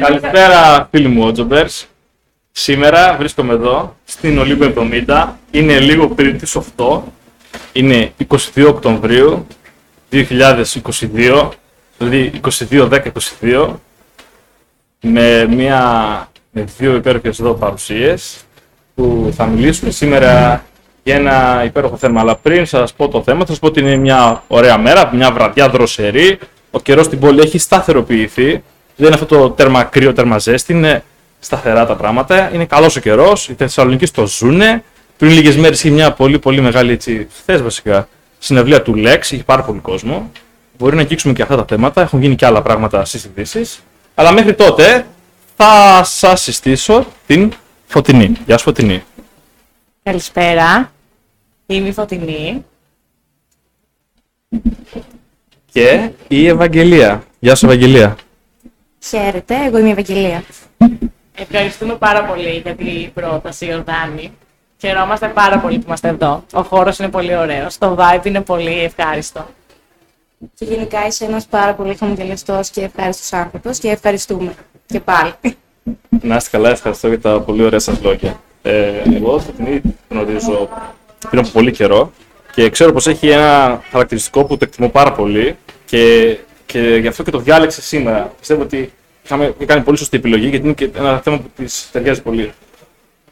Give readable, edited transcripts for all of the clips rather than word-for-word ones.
Καλησπέρα φίλοι μου Ότζομπερς. Σήμερα βρίσκομαι εδώ στην Ολύμπω 70. Είναι λίγο πριν τη Σοφτώ. Είναι 22 Οκτωβρίου 2022, δηλαδή 22-10-22, με δύο υπέροχες εδώ παρουσίες που θα μιλήσουμε σήμερα για ένα υπέροχο θέμα. Αλλά πριν σας πω το θέμα, θα σας πω ότι είναι μια ωραία μέρα, μια βραδιά δροσερή. Ο καιρός στην πόλη έχει σταθεροποιηθεί. Δεν είναι αυτό το τέρμα κρύο, τέρμα ζέστη, είναι σταθερά τα πράγματα. Είναι καλός ο καιρός, οι Θεσσαλονικοί το ζούνε. Πριν λίγες μέρες είχε μια πολύ μεγάλη, χθες βασικά, συναυλία του Λεξ, είχε πάρα πολύ κόσμο. Μπορεί να αγγίξουμε και αυτά τα θέματα, έχουν γίνει και άλλα πράγματα στις ειδήσεις. Αλλά μέχρι τότε θα σας συστήσω την Φωτεινή. Γεια σου Φωτεινή. Καλησπέρα, είμαι η Φωτεινή. Και η Ευαγγελία. Γεια σου Ευαγγελία. Χαίρετε, εγώ είμαι η Ευαγγελία. Ευχαριστούμε πάρα πολύ για την πρόταση, Ιορδάνη. Χαιρόμαστε πάρα πολύ που είμαστε εδώ. Ο χώρος είναι πολύ ωραίος, το vibe είναι πολύ ευχάριστο. Και γενικά είσαι ένας πάρα πολύ χαμογελαστός και ευχάριστος άνθρωπος και ευχαριστούμε και πάλι. Να είστε καλά, ευχαριστώ για τα πολύ ωραία σας λόγια. Εγώ την γνωρίζω πριν από πολύ καιρό και ξέρω πως έχει ένα χαρακτηριστικό που το εκτιμώ πάρα πολύ και γι' αυτό και το διάλεξε σήμερα. Πιστεύω ότι είχαμε κάνει πολύ σωστή επιλογή γιατί είναι και ένα θέμα που της ταιριάζει πολύ.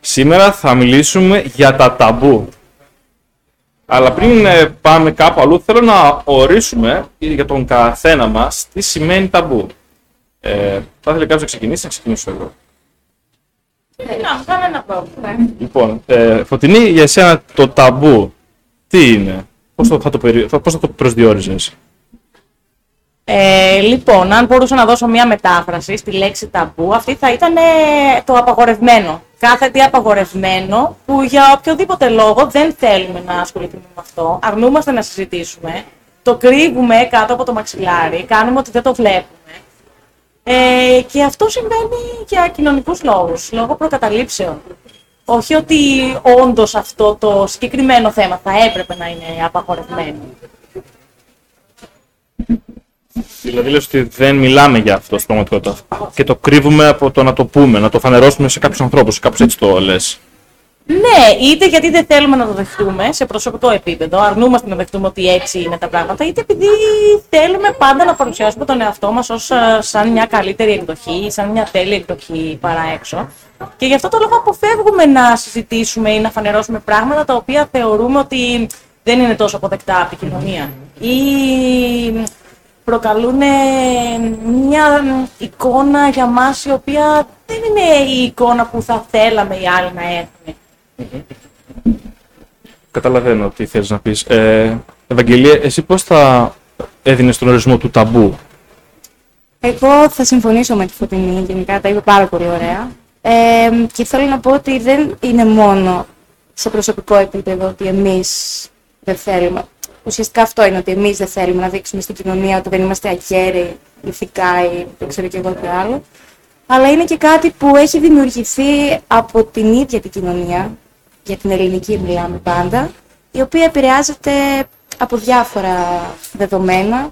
Σήμερα θα μιλήσουμε για τα ταμπού. Αλλά πριν πάμε κάπου αλλού, θέλω να ορίσουμε για τον καθένα μας τι σημαίνει ταμπού. Θα ήθελε κάποιος να ξεκινήσει, να ξεκινήσω εγώ. Λοιπόν, Φωτεινή, για εσένα το ταμπού τι είναι, πώς θα το προσδιορίζεις? Λοιπόν, αν μπορούσα να δώσω μία μετάφραση στη λέξη ταμπού, αυτή θα ήταν το απαγορευμένο. Κάθε τι απαγορευμένο που για οποιοδήποτε λόγο δεν θέλουμε να ασχοληθούμε με αυτό, αρνούμαστε να συζητήσουμε, το κρύβουμε κάτω από το μαξιλάρι, κάνουμε ότι δεν το βλέπουμε. Και αυτό συμβαίνει για κοινωνικούς λόγους, λόγω προκαταλήψεων. Όχι ότι όντως αυτό το συγκεκριμένο θέμα θα έπρεπε να είναι απαγορευμένο. Δηλαδή ότι δεν μιλάμε για αυτό στην πραγματικότητα και το κρύβουμε από το να το πούμε, να το φανερώσουμε σε κάποιους ανθρώπους, κάπως έτσι το λες. Ναι, είτε γιατί δεν θέλουμε να το δεχτούμε σε προσωπικό επίπεδο, αρνούμαστε να δεχτούμε ότι έτσι είναι τα πράγματα, είτε επειδή θέλουμε πάντα να παρουσιάσουμε τον εαυτό μας ως σαν μια καλύτερη εκδοχή, σαν μια τέλεια εκδοχή παρά έξω. Και γι' αυτό το λόγο αποφεύγουμε να συζητήσουμε ή να φανερώσουμε πράγματα τα οποία θεωρούμε ότι δεν είναι τόσο αποδεκτά από την κοινωνία. Ή προκαλούν μια εικόνα για μας η οποία δεν είναι η εικόνα που θα θέλαμε οι άλλοι να έχουν. Καταλαβαίνω τι θέλεις να πεις. Ευαγγελία, εσύ πώς θα έδινες τον ορισμό του ταμπού? Εγώ θα συμφωνήσω με τη Φωτεινή, γενικά τα είπε πάρα πολύ ωραία. Και θέλω να πω ότι δεν είναι μόνο σε προσωπικό επίπεδο ότι εμείς δεν θέλουμε. Ουσιαστικά αυτό είναι, ότι εμείς δεν θέλουμε να δείξουμε στην κοινωνία ότι δεν είμαστε ακέραιοι, ηθικά ή δεν ξέρω κι εγώ τι άλλο. Αλλά είναι και κάτι που έχει δημιουργηθεί από την ίδια την κοινωνία, για την ελληνική μιλάμε πάντα, η οποία επηρεάζεται από διάφορα δεδομένα.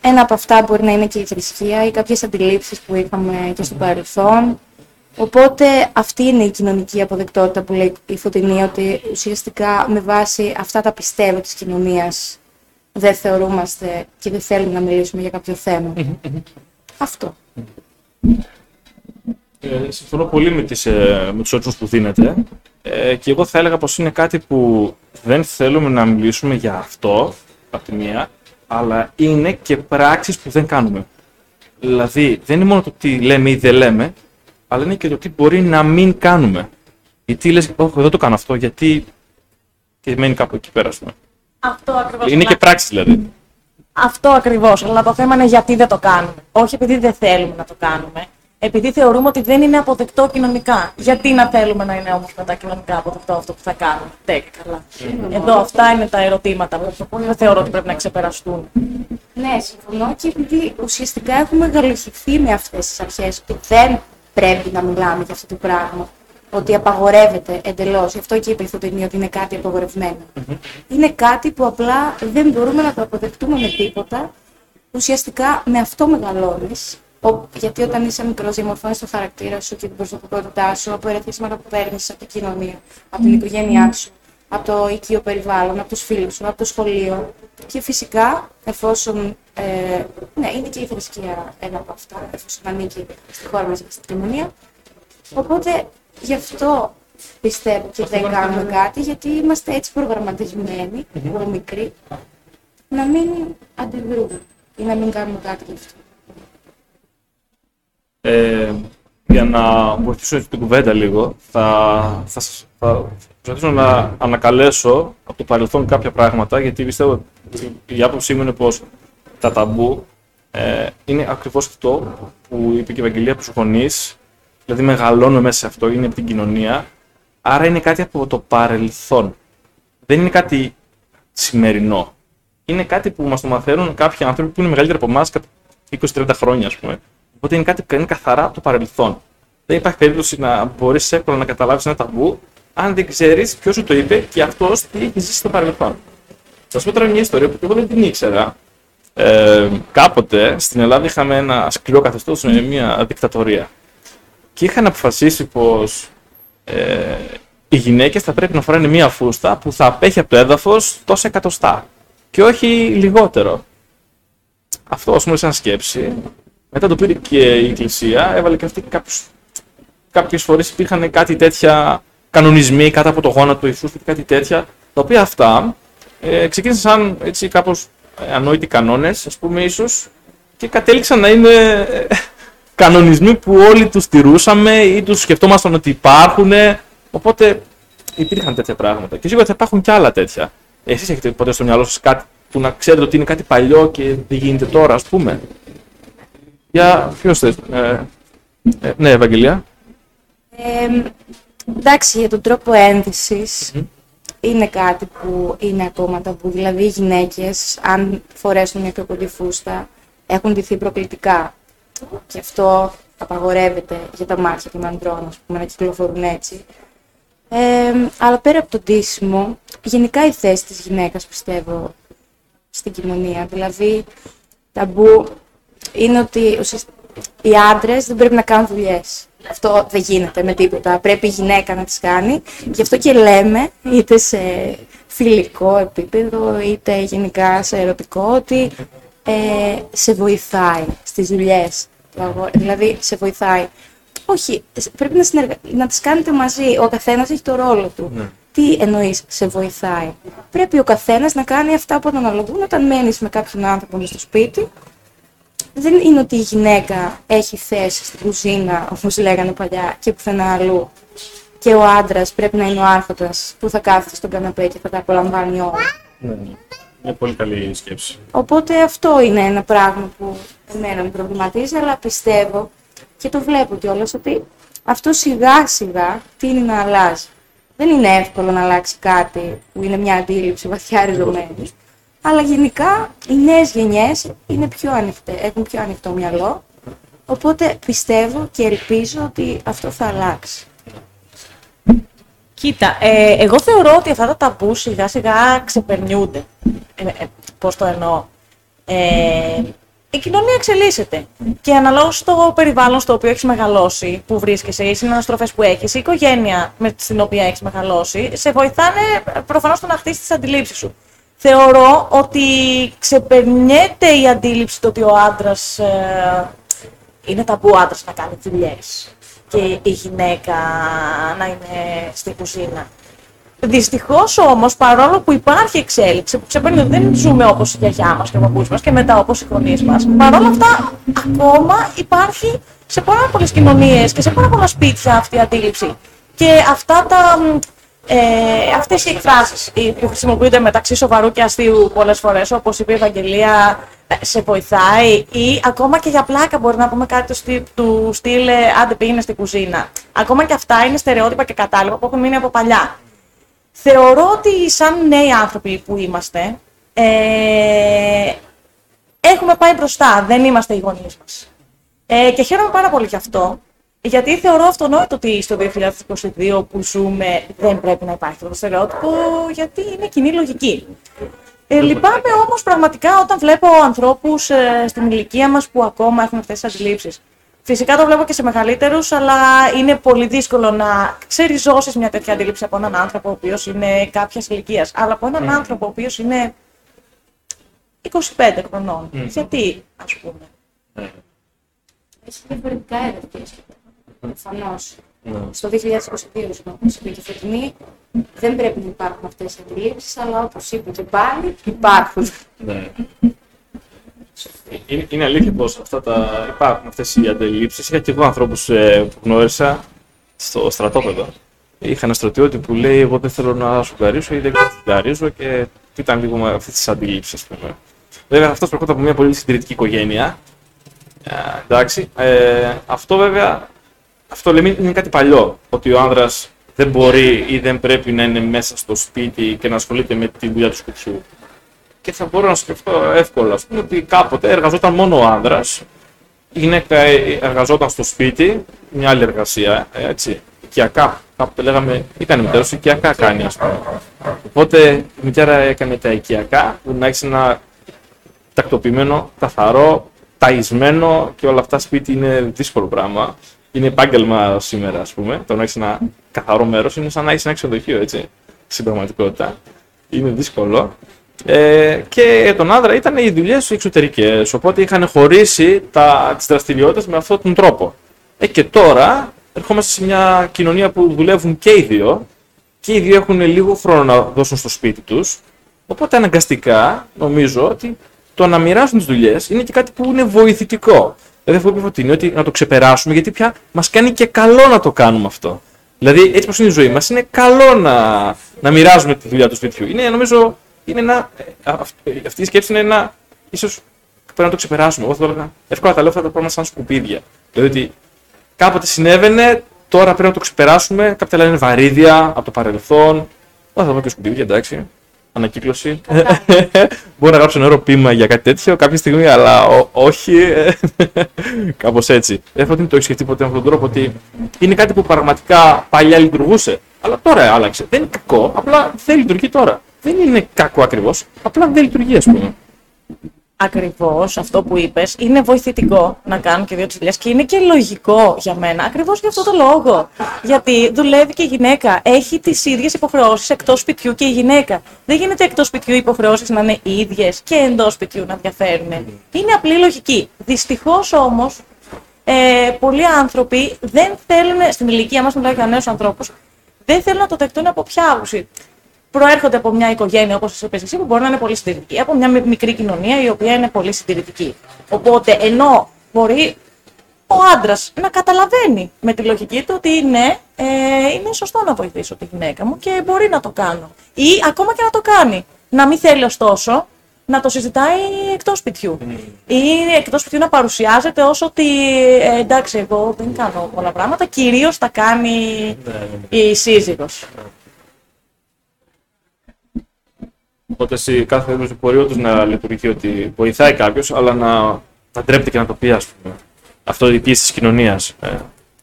Ένα από αυτά μπορεί να είναι και η θρησκεία ή κάποιες αντιλήψεις που είχαμε και στο παρελθόν. Οπότε αυτή είναι η κοινωνική αποδεκτότητα που λέει η Φωτεινή, ότι ουσιαστικά με βάση αυτά τα πιστεύω της κοινωνίας δεν θεωρούμαστε και δεν θέλουμε να μιλήσουμε για κάποιο θέμα. Αυτό. Συμφωνώ πολύ με τους όρους που δίνετε και εγώ θα έλεγα πως είναι κάτι που δεν θέλουμε να μιλήσουμε για αυτό, από τη μία, αλλά είναι και πράξεις που δεν κάνουμε. Δηλαδή δεν είναι μόνο το τι λέμε ή δεν λέμε, αλλά είναι και το τι μπορεί να μην κάνουμε. Γιατί λες, όχι, δεν το κάνω αυτό, γιατί και μένει κάπου εκεί πέρα. Αυτό ακριβώς. Είναι και πράξη δηλαδή. Αυτό ακριβώς, αλλά το θέμα είναι γιατί δεν το κάνουμε. Όχι επειδή δεν θέλουμε να το κάνουμε, επειδή θεωρούμε ότι δεν είναι αποδεκτό κοινωνικά. Γιατί να θέλουμε να είναι όμως μετά κοινωνικά αποδεκτό αυτό που θα κάνουμε? Καλά. Εδώ αυτά είναι τα ερωτήματα που δεν θεωρώ ότι πρέπει να ξεπεραστούν. Ναι, συμφωνώ και επειδή ουσιαστικά έχουμε γαλουχηθεί με αυτές τις αρχές που δεν πρέπει να μιλάμε για αυτό το πράγμα, ότι απαγορεύεται εντελώς. Γι' αυτό και είπε η Φωτεινή ότι είναι κάτι απαγορευμένο. Είναι κάτι που απλά δεν μπορούμε να το αποδεχτούμε με τίποτα. Ουσιαστικά με αυτό μεγαλώνεις Γιατί όταν είσαι μικρός, διαμορφώνεις το χαρακτήρα σου και την προσωπικότητά σου από ερεθίσματα που παίρνεις από την κοινωνία, από την οικογένειά σου, από το οικείο περιβάλλον, από τους φίλους σου, από το σχολείο. Και φυσικά, εφόσον. Ναι, είναι και η θρησκεία ένα από αυτά, εφόσον ανήκει στη χώρα μας και στην κοινωνία. Οπότε γι' αυτό πιστεύω και δεν κάνουμε κάτι, γιατί είμαστε έτσι προγραμματισμένοι, από μικροί, να μην αντιδρούμε ή να μην κάνουμε κάτι γι' αυτό. Για να βοηθήσω την κουβέντα λίγο, θα προσπαθήσω να ανακαλέσω από το παρελθόν κάποια πράγματα, γιατί πιστεύω η άποψή μου είναι πως τα ταμπού είναι ακριβώς αυτό που είπε και η Ευαγγελία, που γονείς, δηλαδή μεγαλώνουμε μέσα σε αυτό, είναι από την κοινωνία, άρα είναι κάτι από το παρελθόν. Δεν είναι κάτι σημερινό. Είναι κάτι που μας το μαθαίνουν κάποιοι άνθρωποι που είναι μεγαλύτεροι από εμάς, 20-30 χρόνια ας πούμε. Οπότε είναι κάτι που κάνει καθαρά από το παρελθόν. Δεν υπάρχει περίπτωση να μπορείς εύκολα να καταλάβεις ένα ταμπού, αν δεν ξέρεις ποιος σου το είπε και αυτός τι έχει ζήσει στο παρελθόν. Θα σας πω τώρα μια ιστορία που εγώ δεν την ήξερα. Κάποτε στην Ελλάδα είχαμε ένα σκληρό καθεστώς, μια δικτατορία. Και είχαν αποφασίσει πως οι γυναίκες θα πρέπει να φοράνε μια φούστα που θα απέχει από το έδαφος τόσα εκατοστά. Και όχι λιγότερο. Αυτό ως μόλις σαν σκέψη. Μετά το πήρε και η Εκκλησία, έβαλε και αυτή κάποιες φορές υπήρχαν κάτι τέτοια κανονισμοί κάτω από το γόνατο Ιησού και κάτι τέτοια, τα οποία αυτά ξεκίνησαν σαν έτσι κάπως ανόητοι κανόνες, ας πούμε ίσως, και κατέληξαν να είναι κανονισμοί που όλοι τους τηρούσαμε ή τους σκεφτόμασταν ότι υπάρχουν, οπότε υπήρχαν τέτοια πράγματα και σίγουρα θα υπάρχουν και άλλα τέτοια. Εσείς έχετε ποτέ στο μυαλό σας κάτι που να ξέρετε ότι είναι κάτι παλιό και δεν γίνεται τώρα, ας πούμε? Για ποιος θες? Ναι, Ευαγγελία. Εντάξει, για τον τρόπο ένδυσης είναι κάτι που είναι ακόμα ταμπού. Δηλαδή, οι γυναίκες, αν φορέσουν μια πιο κοντή φούστα, έχουν ντυθεί προκλητικά. Και αυτό απαγορεύεται για τα μάτια των ανδρών, ας πούμε, να κυκλοφορούν έτσι. Αλλά πέρα από το ντύσιμο, γενικά η θέση της γυναίκας, πιστεύω, στην κοινωνία. Δηλαδή, ταμπού είναι ότι οι άντρες δεν πρέπει να κάνουν δουλειές. Αυτό δεν γίνεται με τίποτα. Πρέπει η γυναίκα να τις κάνει. Γι' αυτό και λέμε, είτε σε φιλικό επίπεδο, είτε γενικά σε ερωτικό, ότι σε βοηθάει στις δουλειές. Δηλαδή, σε βοηθάει. Όχι, πρέπει να τις κάνετε μαζί. Ο καθένας έχει το ρόλο του. Ναι. Τι εννοείς σε βοηθάει? Πρέπει ο καθένας να κάνει αυτά που αναλογούν όταν μένεις με κάποιον άνθρωπο στο σπίτι. Δεν είναι ότι η γυναίκα έχει θέση στην κουζίνα, όπως λέγανε παλιά, και πουθενά αλλού. Και ο άντρας πρέπει να είναι ο άρχοντας που θα κάθεται στον καναπέ και θα τα απολαμβάνει όλα. Ναι, είναι πολύ καλή σκέψη. Οπότε αυτό είναι ένα πράγμα που εμένα με προβληματίζει, αλλά πιστεύω και το βλέπω κιόλας ότι αυτό σιγά σιγά τείνει να αλλάζει. Δεν είναι εύκολο να αλλάξει κάτι που είναι μια αντίληψη βαθιά ριζωμένη. Αλλά γενικά οι νέες γενιές είναι πιο έχουν πιο ανοιχτό μυαλό, οπότε πιστεύω και ελπίζω ότι αυτό θα αλλάξει. Κοίτα, εγώ θεωρώ ότι αυτά τα ταμπού σιγά σιγά ξεπερνιούνται. Πώς το εννοώ? Η κοινωνία εξελίσσεται και αναλόγως στο περιβάλλον στο οποίο έχεις μεγαλώσει, που βρίσκεσαι, οι συναναστροφές που έχεις, η οικογένεια στην οποία έχεις μεγαλώσει, σε βοηθάνε προφανώς το να χτίσεις τις αντιλήψεις σου. Θεωρώ ότι ξεπερνιέται η αντίληψη το ότι ο άντρας είναι ταμπού άντρας να κάνει δουλειές και η γυναίκα να είναι στη κουζίνα. Δυστυχώς όμως, παρόλο που υπάρχει εξέλιξη, που ξεπερνιέται, δεν ζούμε όπως η γιαγιά μας και ο παππούς μας και μετά όπως οι γονείς μας, παρόλα αυτά ακόμα υπάρχει σε πάρα πολλές κοινωνίες και σε πάρα πολλά σπίτια αυτή η αντίληψη. Και αυτά τα... αυτές οι εκφράσεις που χρησιμοποιούνται μεταξύ σοβαρού και αστείου πολλές φορές, όπως είπε η Ευαγγελία, σε βοηθάει, ή ακόμα και για πλάκα μπορεί να πούμε κάτι του στυλ «άντε πήγαινε στην κουζίνα». Ακόμα και αυτά είναι στερεότυπα και κατάλοιπα που έχουν μείνει από παλιά. Θεωρώ ότι σαν νέοι άνθρωποι που είμαστε, έχουμε πάει μπροστά, δεν είμαστε οι γονείς μας. Και χαίρομαι πάρα πολύ γι' αυτό. Γιατί θεωρώ αυτονόητο ότι στο 2022 που ζούμε δεν πρέπει να υπάρχει το στερεότυπο, γιατί είναι κοινή λογική. Λυπάμαι όμως πραγματικά όταν βλέπω ανθρώπους στην ηλικία μας που ακόμα έχουν αυτές τις αντιλήψεις. Φυσικά το βλέπω και σε μεγαλύτερους, αλλά είναι πολύ δύσκολο να ξεριζώσεις μια τέτοια αντίληψη από έναν άνθρωπο ο οποίος είναι κάποιας ηλικίας. Αλλά από έναν άνθρωπο ο οποίος είναι 25 χρονών. Γιατί, ας πούμε. Έχει διαφορετικά έδαφη. Προφανώς. Στο 2022, όπως είπε και η Φωτεινή, δεν πρέπει να υπάρχουν αυτές οι αντιλήψεις, αλλά όπως είπε και πάλι, υπάρχουν. Ναι. Είναι αλήθεια πως υπάρχουν αυτές οι αντιλήψεις. Είχα και εγώ ανθρώπους που γνώρισα στο στρατόπεδο. Είχα ένα στρατιώτη που λέει: εγώ δεν θέλω να σουγκαρίσω ή δεν σουγκαρίζω, και ήταν λίγο με αυτές τις αντιλήψεις, ας πούμε. Βέβαια, αυτός προέρχεται από μια πολύ συντηρητική οικογένεια. Εντάξει. Αυτό βέβαια. Αυτό λέμε είναι κάτι παλιό, ότι ο άνδρας δεν μπορεί ή δεν πρέπει να είναι μέσα στο σπίτι και να ασχολείται με τη δουλειά του σπιτιού. Και θα μπορώ να σκεφτώ εύκολα, ας πούμε, ότι κάποτε εργαζόταν μόνο ο άνδρας, η γυναίκα εργαζόταν στο σπίτι, μια άλλη εργασία, έτσι, οικιακά, κάποτε λέγαμε, ήταν μητέρας, οικιακά κάνει, ας πούμε. Οπότε η μητέρα έκανε τα οικιακά, που να έχεις ένα τακτοποιημένο, καθαρό, ταισμένο και όλα αυτά σπίτι είναι δύσκολο πράγμα. Είναι επάγγελμα σήμερα, ας πούμε. Το να έχεις ένα καθαρό μέρος είναι σαν να έχεις ένα ξενοδοχείο, έτσι. Στην πραγματικότητα. Είναι δύσκολο. Και τον άνδρα ήταν οι δουλειές εξωτερικές. Οπότε είχαν χωρίσει τις δραστηριότητες με αυτόν τον τρόπο. Και τώρα ερχόμαστε σε μια κοινωνία που δουλεύουν και οι δύο. Και οι δύο έχουν λίγο χρόνο να δώσουν στο σπίτι τους. Οπότε αναγκαστικά νομίζω ότι το να μοιράσουν τις δουλειές είναι και κάτι που είναι βοηθητικό. Δηλαδή, αυτό που είπε είναι ότι να το ξεπεράσουμε, γιατί πια μας κάνει και καλό να το κάνουμε αυτό. Δηλαδή, έτσι πως είναι η ζωή μας, είναι καλό να μοιράζουμε τη δουλειά του σπιτιού. Νομίζω, αυτή η σκέψη είναι ένα. Ίσως πρέπει να το ξεπεράσουμε. Εγώ θα το έλεγα. Εύκολα τα λέω αυτά τα πράγματα σαν σκουπίδια. Δηλαδή, ότι κάποτε συνέβαινε, τώρα πρέπει να το ξεπεράσουμε. Κάποια λένε βαρύδια από το παρελθόν. Όχι, θα πω και σκουπίδια, εντάξει. Ανακύκλωση. Μπορώ να γράψω ένα ωραίο ποίημα για κάτι τέτοιο κάποια στιγμή, αλλά όχι. Κάπως έτσι. Δεν θα το έχει σκεφτεί ποτέ με αυτόν τον τρόπο, ότι είναι κάτι που πραγματικά παλιά λειτουργούσε, αλλά τώρα άλλαξε. Δεν είναι κακό, απλά δεν λειτουργεί τώρα. Δεν είναι κακό ακριβώς, απλά δεν λειτουργεί, ας πούμε. Ακριβώς αυτό που είπες. Είναι βοηθητικό να κάνουν και δύο τις δουλειές και είναι και λογικό για μένα. Ακριβώς γι' αυτό το λόγο. Γιατί δουλεύει και η γυναίκα. Έχει τις ίδιες υποχρεώσεις εκτός σπιτιού και η γυναίκα. Δεν γίνεται εκτός σπιτιού οι υποχρεώσεις να είναι οι ίδιες και εντός σπιτιού να διαφέρουν. Είναι απλή λογική. Δυστυχώς όμως, πολλοί άνθρωποι δεν θέλουν, στην ηλικία μας μιλάω για νέους ανθρώπους, δεν θέλουν να το δεχτούν από ποια άποψη. Προέρχονται από μια οικογένεια, όπως σας είπες εσύ, που μπορεί να είναι πολύ συντηρητική, από μια μικρή κοινωνία η οποία είναι πολύ συντηρητική. Οπότε, ενώ μπορεί ο άντρας να καταλαβαίνει με τη λογική του ότι ναι, είναι σωστό να βοηθήσω τη γυναίκα μου και μπορεί να το κάνω. Ή ακόμα και να το κάνει. Να μην θέλει ωστόσο να το συζητάει εκτός σπιτιού. Ή εκτός σπιτιού να παρουσιάζεται ως ότι εντάξει, εγώ δεν κάνω πολλά πράγματα, κυρίως τα κάνει η σύζυγος. Οπότε σε κάθε περίπτωση μπορεί όντως να λειτουργεί ότι βοηθάει κάποιος, αλλά να ντρέπεται και να το πει, ας πούμε. Αυτό η πίεση της κοινωνίας.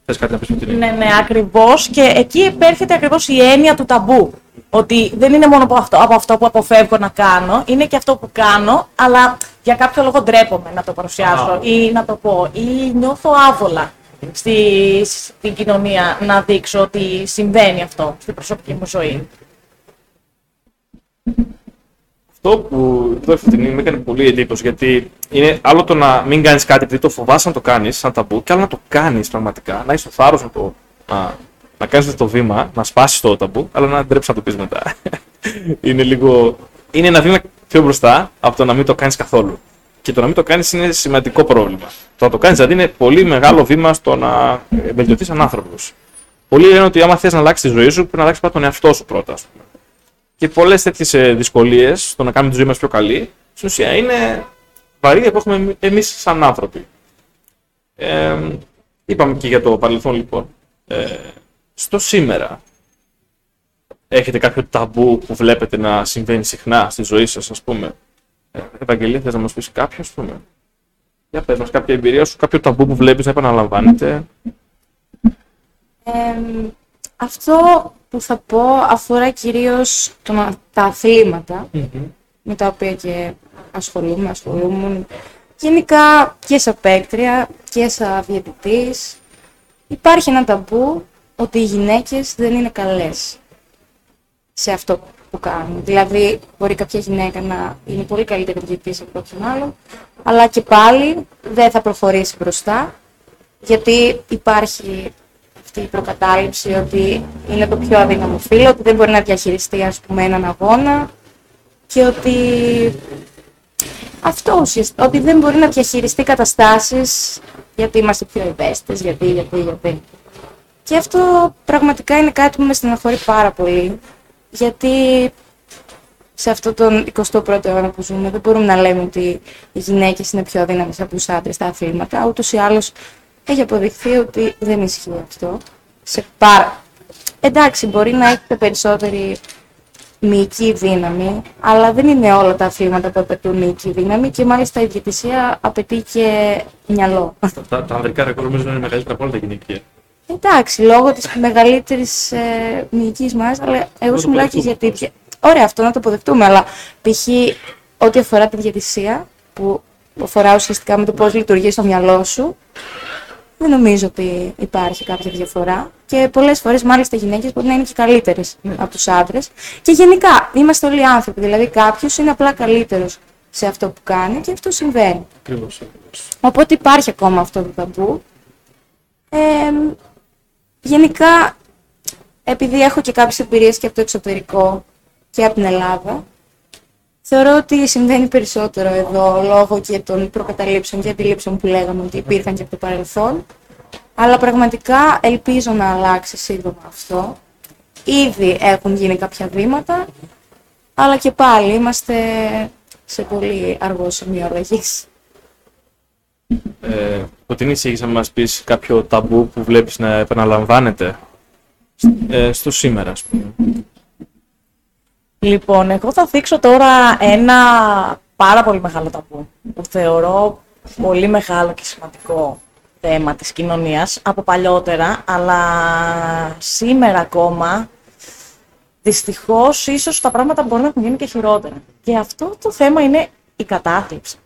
Θες κάτι να πεις με την έννοια? Ναι, ακριβώς. Και εκεί επέρχεται ακριβώς η έννοια του ταμπού. Ότι δεν είναι μόνο από αυτό που αποφεύγω να κάνω, είναι και αυτό που κάνω, αλλά για κάποιο λόγο ντρέπομαι να το παρουσιάσω ή να το πω. Ή νιώθω άβολα στην κοινωνία να δείξω ότι συμβαίνει αυτό στην προσωπική μου ζωή. Αυτό που εδώ Φωτεινή μου έκανε πολύ εντύπωση, γιατί είναι άλλο το να μην κάνεις κάτι επειδή το φοβάσαι να το κάνεις, σαν ταμπού, και άλλο να το κάνεις πραγματικά, να είσαι θάρρος να κάνεις το βήμα, να σπάσεις το ταμπού, αλλά να ντρέψεις να το πεις μετά. Είναι ένα βήμα πιο μπροστά από το να μην το κάνεις καθόλου. Και το να μην το κάνεις είναι σημαντικό πρόβλημα. Το να το κάνεις δηλαδή είναι πολύ μεγάλο βήμα στο να βελτιωθείς σαν άνθρωπος. Πολλοί λένε ότι άμα θες να αλλάξεις τη ζωή σου, πρέπει να αλλάξεις πρώτα τον εαυτό σου πρώτα, ας πούμε. Και πολλές τέτοιες δυσκολίες στο να κάνουμε τη ζωή μας πιο καλή, στην ουσία είναι βαρύδια που έχουμε εμείς σαν άνθρωποι. Είπαμε και για το παρελθόν, λοιπόν. Στο σήμερα, έχετε κάποιο ταμπού που βλέπετε να συμβαίνει συχνά στη ζωή σας, ας πούμε? Ευαγγελία, θες να μας πεις κάποιο, ας πούμε? Για πες μας κάποια εμπειρία σου, κάποιο ταμπού που βλέπεις να επαναλαμβάνεται. Αυτό που θα πω αφορά κυρίως τα αθλήματα, με τα οποία και ασχολούμουν. Γενικά και σαν παίκτρια και σαν διαιτητής υπάρχει ένα ταμπού ότι οι γυναίκες δεν είναι καλές σε αυτό που κάνουν. Δηλαδή μπορεί κάποια γυναίκα να είναι πολύ καλύτερη διαιτητής από κάποιον άλλον, αλλά και πάλι δεν θα προχωρήσει μπροστά, γιατί υπάρχει αυτή η προκατάληψη ότι είναι το πιο αδύναμο φύλο, ότι δεν μπορεί να διαχειριστεί, ας πούμε, έναν αγώνα και ότι αυτό, ότι δεν μπορεί να διαχειριστεί καταστάσεις, γιατί είμαστε πιο ευαίσθητες, γιατί. Και αυτό πραγματικά είναι κάτι που με στεναχωρεί πάρα πολύ, γιατί σε αυτόν τον 21ο αιώνα που ζούμε δεν μπορούμε να λέμε ότι οι γυναίκες είναι πιο αδύναμες από τους άντρες στα αθλήματα. Ούτως ή άλλως έχει αποδειχθεί ότι δεν ισχύει αυτό. Εντάξει, μπορεί να έχετε περισσότερη μυϊκή δύναμη, αλλά δεν είναι όλα τα αθλήματα που απαιτούν μυϊκή δύναμη και μάλιστα η διαιτησία απαιτεί και μυαλό. Τα ανδρικά ρεκόρ νομίζω είναι μεγαλύτερα από όλα τα γυναικεία. Εντάξει, λόγω της μεγαλύτερης μυϊκής μας, αλλά εγώ σου μιλάω και γιατί. Ωραία, αυτό να το αποδεχτούμε, αλλά π.χ. ό,τι αφορά τη διαιτησία, που αφορά ουσιαστικά με το πώς λειτουργεί στο μυαλό σου, δεν νομίζω ότι υπάρχει κάποια διαφορά. Και πολλές φορές, μάλιστα, οι γυναίκες μπορεί να είναι και καλύτερες από τους άντρες. Και γενικά, είμαστε όλοι άνθρωποι. Δηλαδή, κάποιος είναι απλά καλύτερος σε αυτό που κάνει και αυτό συμβαίνει. Ακριβώς. Οπότε υπάρχει ακόμα αυτό το ταμπού. Γενικά, επειδή έχω και κάποιες εμπειρίες και από το εξωτερικό και από την Ελλάδα, θεωρώ ότι συμβαίνει περισσότερο εδώ λόγω και των προκαταλήψεων και αντιλήψεων που λέγαμε ότι υπήρχαν και από το παρελθόν. Αλλά πραγματικά ελπίζω να αλλάξει σύντομα αυτό. Ήδη έχουν γίνει κάποια βήματα, αλλά και πάλι είμαστε σε πολύ αργό σημείο αλλαγής. Φωτεινή, έχεις να μας πεις κάποιο ταμπού που βλέπεις να επαναλαμβάνεται στο σήμερα, ας πούμε? Λοιπόν, εγώ θα δείξω τώρα ένα πάρα πολύ μεγάλο ταμπού που θεωρώ πολύ μεγάλο και σημαντικό θέμα της κοινωνίας από παλιότερα, αλλά σήμερα ακόμα δυστυχώς ίσως τα πράγματα μπορεί να έχουν γίνει και χειρότερα. Και αυτό το θέμα είναι η κατάθλιψη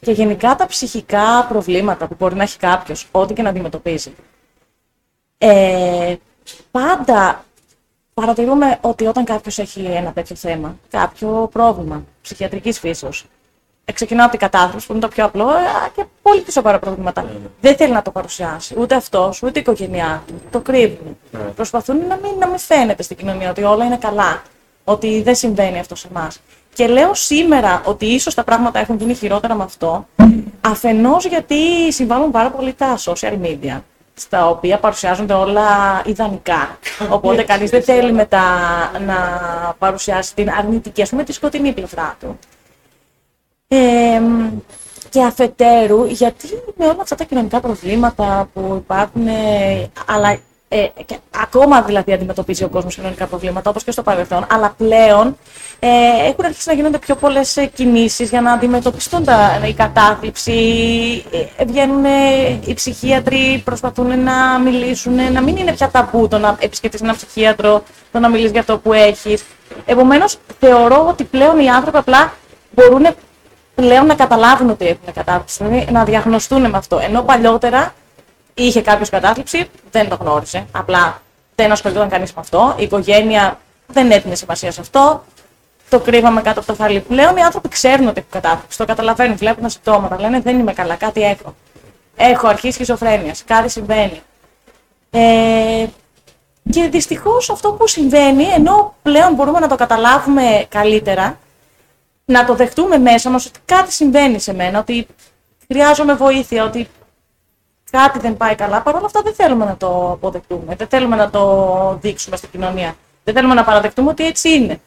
και γενικά τα ψυχικά προβλήματα που μπορεί να έχει κάποιος, ό,τι και να αντιμετωπίζει. Πάντα παρατηρούμε ότι όταν κάποιος έχει ένα τέτοιο θέμα, κάποιο πρόβλημα ψυχιατρικής φύσεως, ξεκινάω από την κατάθλιψη που είναι το πιο απλό και πολύ πιο σοβαρά προβλήματα. Δεν θέλει να το παρουσιάσει ούτε αυτός ούτε η οικογένειά του. Το κρύβουν. Προσπαθούν να μην φαίνεται στην κοινωνία ότι όλα είναι καλά, ότι δεν συμβαίνει αυτό σε εμάς. Και λέω σήμερα ότι ίσως τα πράγματα έχουν γίνει χειρότερα με αυτό, αφενός γιατί συμβάλλουν πάρα πολύ τα social media, στα οποία παρουσιάζονται όλα ιδανικά. Οπότε κανείς δεν θέλει μετά να παρουσιάσει την αρνητική, ας πούμε, τη σκοτεινή πλευρά του. Και αφετέρου, γιατί με όλα αυτά τα κοινωνικά προβλήματα που υπάρχουν, αλλά και ακόμα δηλαδή αντιμετωπίζει ο κόσμος κοινωνικά προβλήματα, όπως και στο παρελθόν, αλλά πλέον έχουν αρχίσει να γίνονται πιο πολλές κινήσεις για να αντιμετωπιστούν η κατάθλιψη. Βγαίνουν οι ψυχίατροι, προσπαθούν να μιλήσουν, να μην είναι πια ταμπού το να επισκεφτείς έναν ψυχίατρο, το να μιλείς για αυτό που έχεις. Επομένως, θεωρώ ότι πλέον οι άνθρωποι απλά μπορούν πλέον να καταλάβουν ότι έχουν κατάθλιψη, να διαγνωστούν με αυτό. Ενώ παλιότερα είχε κάποιος κατάθλιψη, δεν το γνώρισε. Απλά δεν ασχολιόταν κανείς με αυτό. Η οικογένεια δεν έδινε σημασία σε αυτό. Το κρύβαμε κάτω από το χαλί. Πλέον οι άνθρωποι ξέρουν ότι έχουν κατάθλιψη. Το καταλαβαίνουν, βλέπουν τα συμπτώματα. Λένε δεν είμαι καλά, κάτι έχω. Έχω αρχή σχιζοφρένειας, κάτι συμβαίνει. Και δυστυχώς αυτό που συμβαίνει, ενώ πλέον μπορούμε να το καταλάβουμε καλύτερα, να το δεχτούμε μέσα μας ότι κάτι συμβαίνει σε μένα, ότι χρειάζομαι βοήθεια, ότι κάτι δεν πάει καλά. Παρ' όλα αυτά δεν θέλουμε να το αποδεχτούμε, δεν θέλουμε να το δείξουμε στην κοινωνία. Δεν θέλουμε να παραδεχτούμε ότι έτσι είναι.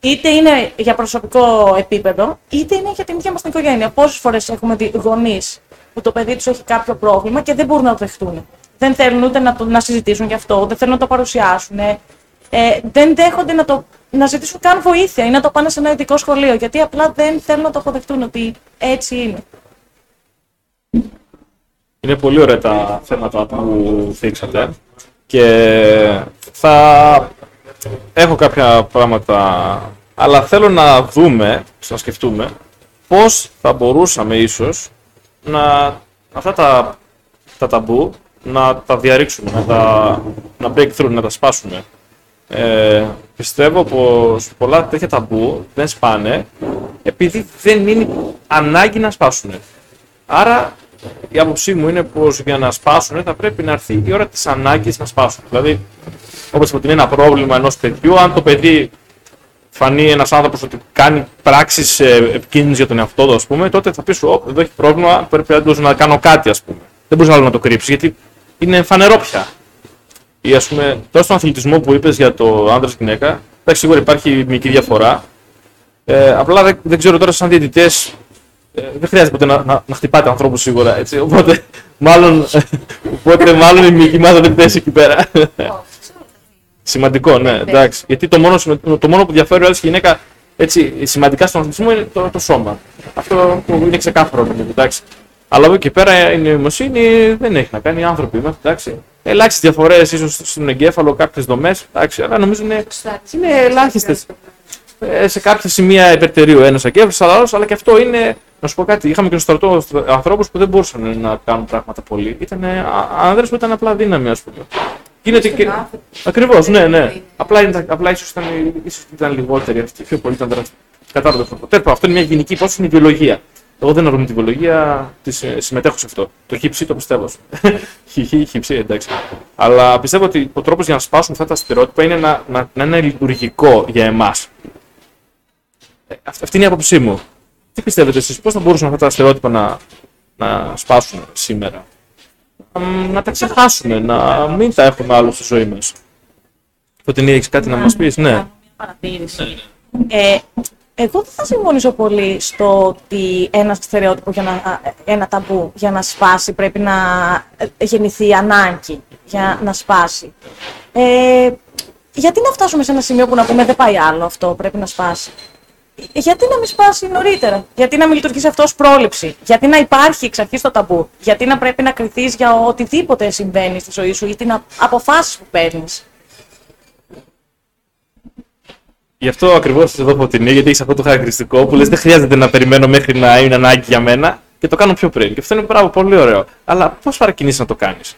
Είτε είναι για προσωπικό επίπεδο, είτε είναι για την ίδια μας την οικογένεια. Πόσες φορές έχουμε δει γονείς που το παιδί τους έχει κάποιο πρόβλημα και δεν μπορούν να το δεχτούν. Δεν θέλουν ούτε να συζητήσουν γι' αυτό, δεν θέλουν να το παρουσιάσουν. Δεν δέχονται να ζητήσουν καν βοήθεια ή να το πάνε σε ένα ειδικό σχολείο, γιατί απλά δεν θέλουν να το αποδεχτούν ότι έτσι είναι. Είναι πολύ ωραία τα θέματα που θίξατε και θα έχω κάποια πράγματα Αλλά θέλω να δούμε, να σκεφτούμε, πώς θα μπορούσαμε ίσως να αυτά τα ταμπού να τα διαρρήξουμε, να break through, να τα σπάσουμε. Πιστεύω πως πολλά τέτοια ταμπού δεν σπάνε επειδή δεν είναι ανάγκη να σπάσουν. Άρα η άποψή μου είναι πως για να σπάσουν θα πρέπει να έρθει η ώρα της ανάγκης να σπάσουν. Δηλαδή, όπως είπα, είναι ένα πρόβλημα ενός παιδιού. Αν το παιδί φανεί ένας άνθρωπος ότι κάνει πράξεις επικίνδυνες για τον εαυτό του, ας πούμε, τότε θα πεις: «Ω, εδώ έχει πρόβλημα, πρέπει όντως να κάνω κάτι», ας πούμε. Δεν μπορείς άλλο να το κρύψεις, γιατί είναι φανερό πια. Ή ας πούμε, τώρα στον αθλητισμό που είπες για το άντρας-γυναίκα, εντάξει, σίγουρα υπάρχει μικρή διαφορά. Απλά δεν ξέρω τώρα, σαν διαιτητές, δεν χρειάζεται ποτέ να χτυπάτε ανθρώπους σίγουρα, έτσι. Οπότε, μάλλον η μυϊκή μάζα δεν πέσει εκεί πέρα. Σημαντικό, ναι, εντάξει. Γιατί το μόνο που διαφέρει όλη τη γυναίκα, έτσι, σημαντικά στον αθλητισμό είναι το σώμα. Αυτό είναι ξεκάθαρο, εντάξει. Αλλά από εκεί πέρα η νοημοσύνη δεν έχει να κάνει, οι άνθρωποι είμαστε, εντάξει. Ελάχιστες διαφορές ίσως στον εγκέφαλο, κάποιες δομές, εντάξει, αλλά νομίζω είναι ελάχιστες. Σε κάποια σημεία υπερτερεί ένας εγκέφαλος, αλλά και αυτό είναι. Να σου πω κάτι, είχαμε και στο στρατό ανθρώπους που δεν μπορούσαν να κάνουν πράγματα πολύ. Ήταν άνδρες που ήταν απλά δύναμη, ας πούμε. Και... Ακριβώς, ναι. Απλά ίσως ήταν λιγότεροι αυτοί, πιο πολύ ήταν κατάλληλοι. Αυτό είναι μια γενική υπόθεση, είναι η βιολογία. Εγώ δεν αρνούμαι τη βιολογία, συμμετέχω σε αυτό. Το χύψη το πιστεύω. Χύψη, εντάξει. Αλλά πιστεύω ότι ο τρόπος για να σπάσουν αυτά τα στερεότυπα είναι να είναι λειτουργικό για εμάς. Αυτή είναι η άποψή μου. Τι πιστεύετε εσείς, πώς θα μπορούσαν αυτά τα στερεότυπα να σπάσουν σήμερα? Να τα ξεχάσουμε, να μην τα έχουμε άλλο στη ζωή μας. Φωτεινή, έχεις κάτι να μας πεις? Ναι. Εγώ δεν θα συμφωνήσω πολύ στο ότι ένα στερεότυπο, ένα ταμπού για να σπάσει πρέπει να γεννηθεί ανάγκη για να σπάσει. Γιατί να φτάσουμε σε ένα σημείο που να πούμε δεν πάει άλλο αυτό, πρέπει να σπάσει? Γιατί να μην σπάσει νωρίτερα? Γιατί να μην λειτουργήσει αυτό ως πρόληψη? Γιατί να υπάρχει εξ αρχής το ταμπού? Γιατί να πρέπει να κριθείς για οτιδήποτε συμβαίνει στη ζωή σου ή την αποφάση που παίρνεις? Γι' αυτό ακριβώς εδώ, Φωτεινή, γιατί έχεις αυτό το χαρακτηριστικό που λες: «Δεν χρειάζεται να περιμένω μέχρι να είναι ανάγκη για μένα και το κάνω πιο πριν». Και αυτό είναι μπράβο, πολύ ωραίο. Αλλά πώς παρακινήσεις να το κάνεις?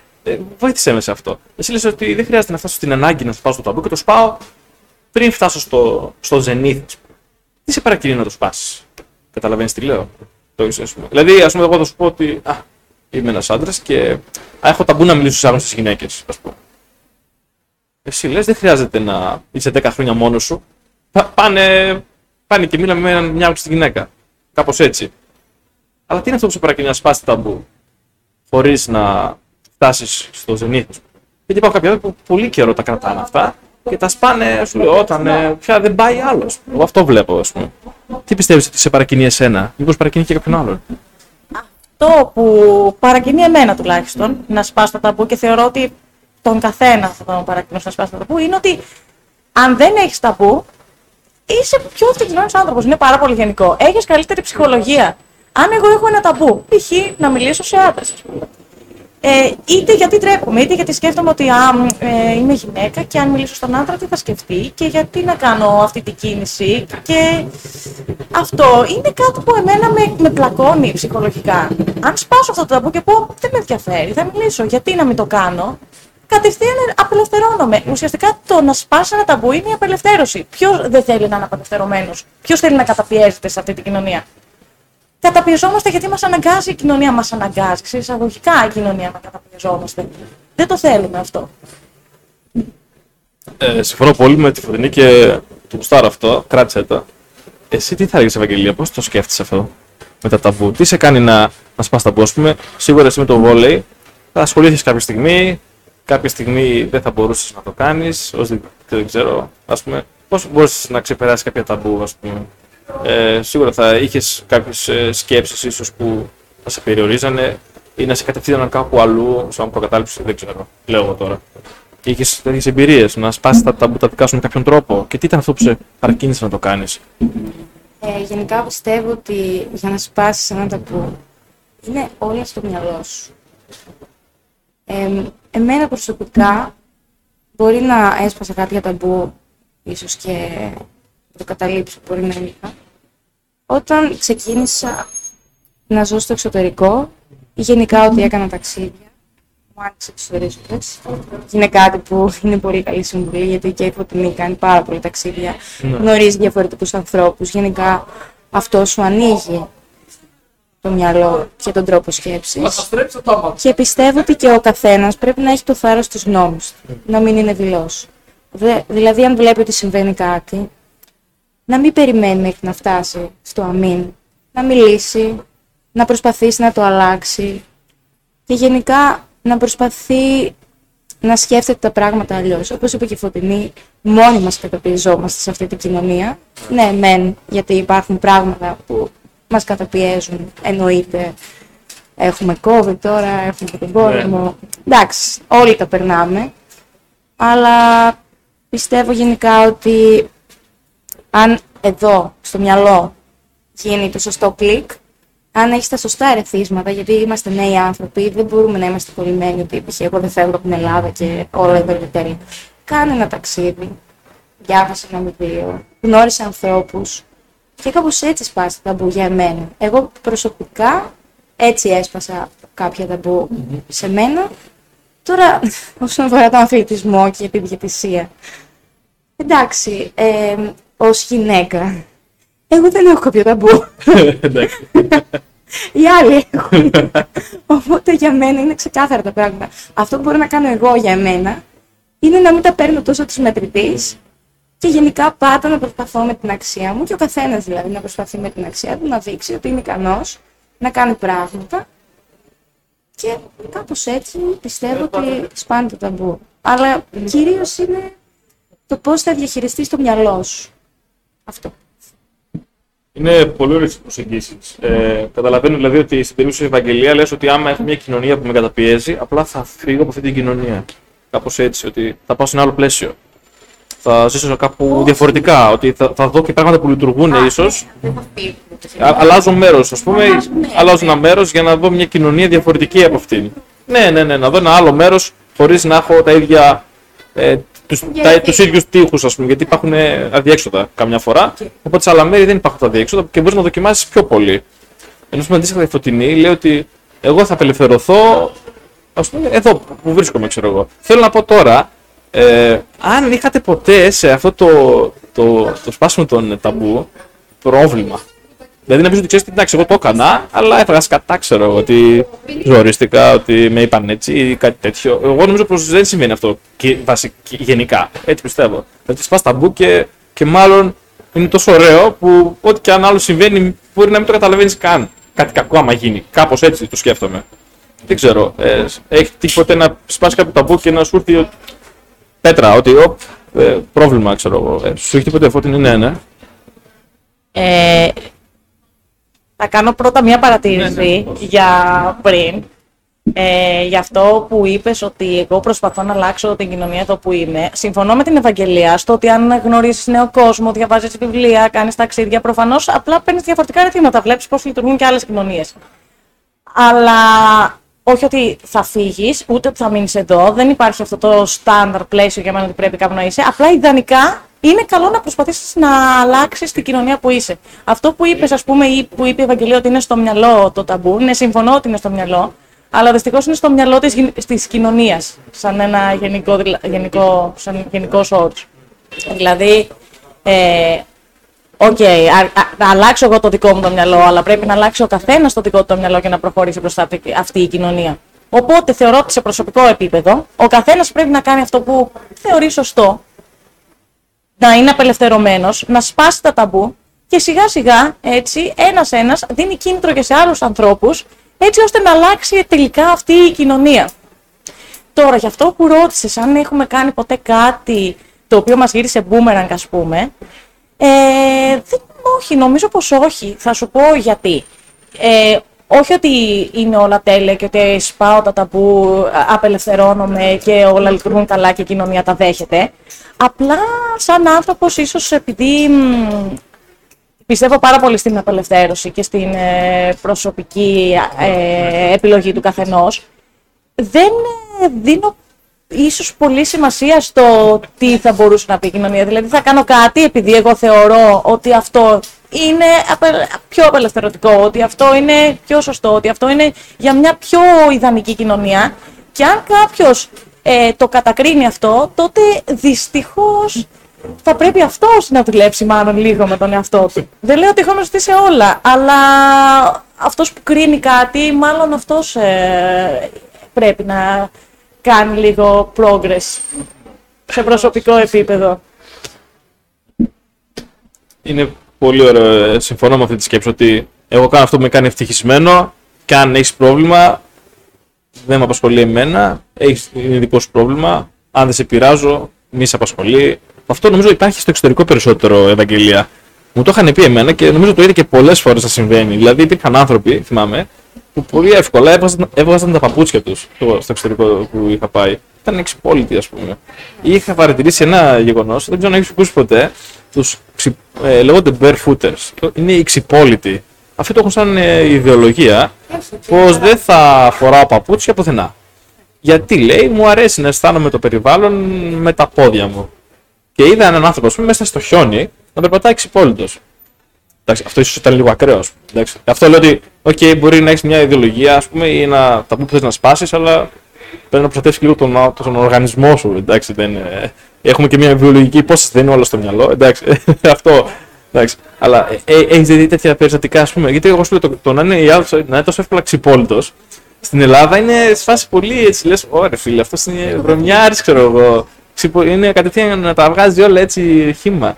Βοήθησέ με σε αυτό. Εσύ λες ότι δεν χρειάζεται να φτάσω στην ανάγκη να σπάσω το ταμπού και το σπάω πριν φτάσω στο zenith. Τι σε παρακινεί να το σπάσεις? Καταλαβαίνεις τι λέω? Δηλαδή, ας πούμε, εγώ θα σου πω ότι είμαι ένας άντρας και έχω ταμπού να μιλήσω στις άγνωστες γυναίκες, ας πούμε. Εσύ λες: «Δεν χρειάζεται να είσαι 10 χρόνια μόνος σου. Πάνε και μίλα με μια άγνωστη γυναίκα». Κάπως έτσι. Αλλά τι είναι αυτό που σε παρακινεί να σπάσεις ταμπού χωρίς να φτάσεις στο ζενήθος? Γιατί υπάρχουν κάποιοι που πολύ καιρό τα κρατάνε αυτά. Και τα σπάνε, σου λέω, όταν πια δεν πάει άλλο. Εγώ αυτό βλέπω, ας πούμε. Τι πιστεύεις ότι σε παρακινεί εσένα? Μήπως παρακινεί και κάποιον άλλον? Αυτό που παρακινεί εμένα τουλάχιστον να σπάσω το ταμπού, και θεωρώ ότι τον καθένα θα τον παρακινήσω να σπάσει το ταμπού, είναι ότι αν δεν έχεις ταμπού, είσαι πιο ευτυχισμένος άνθρωπος. Είναι πάρα πολύ γενικό. Έχεις καλύτερη ψυχολογία. Αν εγώ έχω ένα ταμπού, π.χ. να μιλήσω σε άντρες. Είτε γιατί τρέπομαι, είτε γιατί σκέφτομαι ότι είμαι γυναίκα και αν μιλήσω στον άντρα τι θα σκεφτεί και γιατί να κάνω αυτή την κίνηση. Και αυτό είναι κάτι που εμένα με πλακώνει ψυχολογικά. Αν σπάσω αυτό το ταμπού και πω δεν με ενδιαφέρει, θα μιλήσω, γιατί να μην το κάνω, κατευθείαν απελευθερώνομαι. Ουσιαστικά το να σπάσει ένα ταμπού είναι η απελευθέρωση. Ποιος δεν θέλει να είναι απελευθερωμένος? Ποιος θέλει να καταπιέζεται σε αυτή την κοινωνία? Καταπιεζόμαστε γιατί μας αναγκάζει η κοινωνία, μας αναγκάζει. Εισαγωγικά η κοινωνία να καταπιεζόμαστε. Δεν το θέλουμε αυτό. Συμφωνώ πολύ με τη Φωτεινή και του κουστάρω αυτό. Κράτησε το. Εσύ τι θα έλεγες, Ευαγγελία, πώς το σκέφτεσαι αυτό με τα ταμπού? Τι σε κάνει να σπάς ταμπού? Ας πούμε, σίγουρα εσύ με το βόλεϊ θα ασχολήθηκες κάποια στιγμή δεν θα μπορούσες να το κάνεις, δεν ξέρω, ας πούμε. Πώς μπορείς να ξεπεράσεις κάποια ταμπού, ας πούμε? Σίγουρα θα είχες κάποιες σκέψεις ίσως που θα σε περιορίζανε ή να σε κατευθύναν κάπου αλλού, σαν προκατάληψη, δεν ξέρω, λέω εγώ τώρα. Είχες τέτοιες εμπειρίες, να σπάσεις τα ταμπού τα δικά σου με κάποιον τρόπο? Και τι ήταν αυτό που σε παρακίνησε να το κάνεις? Γενικά πιστεύω ότι για να σπάσεις ένα ταμπού είναι όλα στο μυαλό σου. Εμένα προσωπικά μπορεί να έσπασα κάποια ταμπού ίσως και το καταλήψω πολύ να είχα. Όταν ξεκίνησα να ζω στο εξωτερικό, ή γενικά ότι έκανα ταξίδια, μου άρεσε τους ορίζοντες. Είναι κάτι που είναι πολύ καλή συμβουλή, γιατί και η Φωτεινή κάνει πάρα πολλά ταξίδια, γνωρίζει διαφορετικούς ανθρώπους. Γενικά αυτό σου ανοίγει το μυαλό και τον τρόπο σκέψης. Και πιστεύω ότι και ο καθένας πρέπει να έχει το θάρρος στους νόμους, να μην είναι δειλός. Δηλαδή, αν βλέπει ότι συμβαίνει κάτι, να μην περιμένει μέχρι να φτάσει στο αμήν, να μιλήσει, να προσπαθήσει να το αλλάξει και γενικά να προσπαθεί να σκέφτεται τα πράγματα αλλιώς. Όπως είπε και η Φωτεινή, μόνοι μας καταπιεζόμαστε σε αυτή την κοινωνία. Ναι, μεν, γιατί υπάρχουν πράγματα που μας καταπιέζουν, εννοείται. Έχουμε COVID τώρα, έχουμε τον πόλεμο. Εντάξει, όλοι τα περνάμε. Αλλά πιστεύω γενικά ότι αν εδώ, στο μυαλό, γίνει το σωστό κλικ, αν έχεις τα σωστά ερεθίσματα, γιατί είμαστε νέοι άνθρωποι, δεν μπορούμε να είμαστε κολλημένοι ότι εγώ δεν φεύγω από την Ελλάδα και όλα εδώ και τέλεια. Κάνε ένα ταξίδι, διάβασε ένα βιβλίο, γνώρισε ανθρώπους και κάπως έτσι σπάσε ταμπού για εμένα. Εγώ προσωπικά έτσι έσπασα κάποια ταμπού σε μένα. Τώρα, όσον αφορά τον αθλητισμό και την διαιτησία, εντάξει, ως γυναίκα, εγώ δεν έχω κάποιο ταμπού. Εντάξει. Οι άλλοι έχουν. Οπότε για μένα είναι ξεκάθαρα τα πράγματα. Αυτό που μπορώ να κάνω εγώ για εμένα είναι να μην τα παίρνω τόσο τη μετρητή και γενικά πάντα να προσπαθώ με την αξία μου και ο καθένας δηλαδή να προσπαθεί με την αξία του να δείξει ότι είναι ικανός να κάνει πράγματα. Και κάπως έτσι πιστεύω ότι σπάνε το ταμπού. Αλλά κυρίως είναι το πώς θα διαχειριστείς το μυαλό σου. Αυτό. Είναι πολύ ωραίες προσεγγίσεις. Καταλαβαίνω δηλαδή ότι στην περίπτωση της Ευαγγελία λες ότι άμα έχω μια κοινωνία που με καταπιέζει, απλά θα φύγω από αυτή την κοινωνία. Κάπως έτσι, ότι θα πάω σε ένα άλλο πλαίσιο. Θα ζήσω κάπου διαφορετικά, ότι θα δω και πράγματα που λειτουργούν ίσως. Αλλάζω μέρος, ας πούμε. Αλλάζω ένα μέρος για να δω μια κοινωνία διαφορετική από αυτήν. Ναι, να δω ένα άλλο μέρος χωρίς να έχω τα ίδια. Τους ίδιους τείχους, ας πούμε, γιατί υπάρχουν αδιέξοδα καμιά φορά. Οπότε σε άλλα μέρη δεν υπάρχουν τα αδιέξοδα και μπορείς να δοκιμάσεις πιο πολύ. Ενώ με αντίστοιχα η Φωτεινή λέει ότι εγώ θα απελευθερωθώ, ας πούμε, εδώ που βρίσκομαι, ξέρω εγώ. Θέλω να πω τώρα. Αν είχατε ποτέ σε αυτό το σπάσιμο των ταμπού πρόβλημα, δηλαδή να πεις ότι ξέρεις τι, εντάξει, εγώ το έκανα, αλλά έφαγα σκατά, ξέρω εγώ, ότι ζορίστηκα, ότι με είπαν έτσι ή κάτι τέτοιο. Εγώ νομίζω πως δεν σημαίνει αυτό γενικά. Έτσι πιστεύω. Δηλαδή σπάς ταμπού και μάλλον είναι τόσο ωραίο που ό,τι και αν άλλο συμβαίνει, μπορεί να μην το καταλαβαίνεις καν. Κάτι κακό άμα γίνει. Κάπως έτσι το σκέφτομαι. Δεν ξέρω. Έχει τύχει ποτέ να σπάσει κάποιο ταμπού και να σου έρθει πέτρα, ότι πρόβλημα, ξέρω εγώ. Σου έχει τίποτε Φωτεινή? Ναι. Θα κάνω πρώτα μία παρατήρηση για πριν. Γι' αυτό που είπες ότι εγώ προσπαθώ να αλλάξω την κοινωνία εδώ που είμαι. Συμφωνώ με την Ευαγγελία στο ότι αν γνωρίσεις νέο κόσμο, διαβάζεις βιβλία, κάνεις ταξίδια, προφανώς απλά παίρνεις διαφορετικά ρεθήματα. Βλέπεις πώς λειτουργούν και άλλες κοινωνίες. Αλλά όχι ότι θα φύγεις, ούτε ότι θα μείνεις εδώ. Δεν υπάρχει αυτό το στάνταρ πλαίσιο για μένα ότι πρέπει κάπου να είσαι. Απλά ιδανικά είναι καλό να προσπαθήσεις να αλλάξεις την κοινωνία που είσαι. Αυτό που είπες, ας πούμε, ή που είπε η Ευαγγελία ότι είναι στο μυαλό το ταμπού. Ναι, συμφωνώ ότι είναι στο μυαλό, αλλά δυστυχώς είναι στο μυαλό της κοινωνίας. Σαν ένα γενικός όρος. Δηλαδή, να αλλάξω εγώ το δικό μου το μυαλό, αλλά πρέπει να αλλάξει ο καθένας το δικό του το μυαλό και να προχωρήσει μπροστά αυτή η κοινωνία. Οπότε θεωρώ ότι σε προσωπικό επίπεδο ο καθένας πρέπει να κάνει αυτό που θεωρεί σωστό, να είναι απελευθερωμένος, να σπάσει τα ταμπού και σιγά σιγά έτσι ένας-ένας δίνει κίνητρο και σε άλλους ανθρώπους, έτσι ώστε να αλλάξει τελικά αυτή η κοινωνία. Τώρα, γι' αυτό που ρώτησες, αν έχουμε κάνει ποτέ κάτι το οποίο μας γύρισε μπούμερανγκ, ας πούμε. Όχι, νομίζω πως όχι. Θα σου πω γιατί. Όχι ότι είναι όλα τέλεια και ότι σπάω τα ταμπού, απελευθερώνομαι και όλα λειτουργούν καλά και η κοινωνία τα δέχεται. Απλά σαν άνθρωπος, ίσως επειδή πιστεύω πάρα πολύ στην απελευθέρωση και στην προσωπική επιλογή του καθενός, δεν δίνω ίσως πολύ σημασία στο τι θα μπορούσε να πει η κοινωνία. Δηλαδή θα κάνω κάτι επειδή εγώ θεωρώ ότι αυτό είναι πιο απελευθερωτικό, ότι αυτό είναι πιο σωστό, ότι αυτό είναι για μια πιο ιδανική κοινωνία. Και αν κάποιος το κατακρίνει αυτό, τότε δυστυχώς θα πρέπει αυτός να δουλέψει μάλλον λίγο με τον εαυτό του. Δεν λέω ότι έχω γνωστεί σε όλα, αλλά αυτός που κρίνει κάτι, μάλλον αυτός πρέπει να κάνει λίγο progress σε προσωπικό επίπεδο. Είναι πολύ ωραίο. Συμφωνώ με αυτή τη σκέψη ότι εγώ κάνω αυτό που με κάνει ευτυχισμένο και αν έχεις πρόβλημα, δεν με απασχολεί εμένα, έχεις δικό σου πρόβλημα, αν δεν σε πειράζω, μη σε απασχολεί. Αυτό νομίζω υπάρχει στο εξωτερικό περισσότερο, Ευαγγελία. Μου το είχαν πει εμένα και νομίζω το είδε και πολλές φορές να συμβαίνει. Δηλαδή υπήρχαν άνθρωποι, θυμάμαι, που πολύ εύκολα έβγαζαν τα παπούτσια τους στο εξωτερικό που είχα πάει. Ήταν εξυπόλυτοι, ας πούμε. Είχα παρατηρήσει ένα γεγονός, δεν ξέρω αν έχεις ακούσει ποτέ, τους λέγονται barefooters. Είναι οι εξυπόλυτοι. Αυτοί το έχουν σαν ιδεολογία, πως δεν θα φοράω παπούτσια πουθενά. Γιατί λέει, μου αρέσει να αισθάνομαι το περιβάλλον με τα πόδια μου. Και είδα έναν άνθρωπο, ας πούμε, μέσα στο χιόνι να περπατάει εξυπόλυτος. Αυτό ίσως ήταν λίγο ακραίο. Αυτό λέω ότι, OK, μπορεί να έχεις μια ιδεολογία, ας πούμε, ή να τα που θες να σπάσεις, αλλά πρέπει να προστατεύσεις λίγο τον οργανισμό σου. Εντάξει, έχουμε και μια βιολογική υπόσταση, δεν είναι όλα στο μυαλό. Εντάξει, αυτό. Εντάξει, αλλά έχεις δει τέτοια περιστατικά, ας πούμε. Γιατί εγώ σου λέω το να είναι τόσο εύκολα ξυπόλυτος στην Ελλάδα είναι σε φάση πολύ έτσι. Λες, ωραία, φίλε, αυτό είναι βρωμιάρης, ξέρω εγώ. Είναι κατευθείαν να τα βγάζει όλα έτσι χύμα.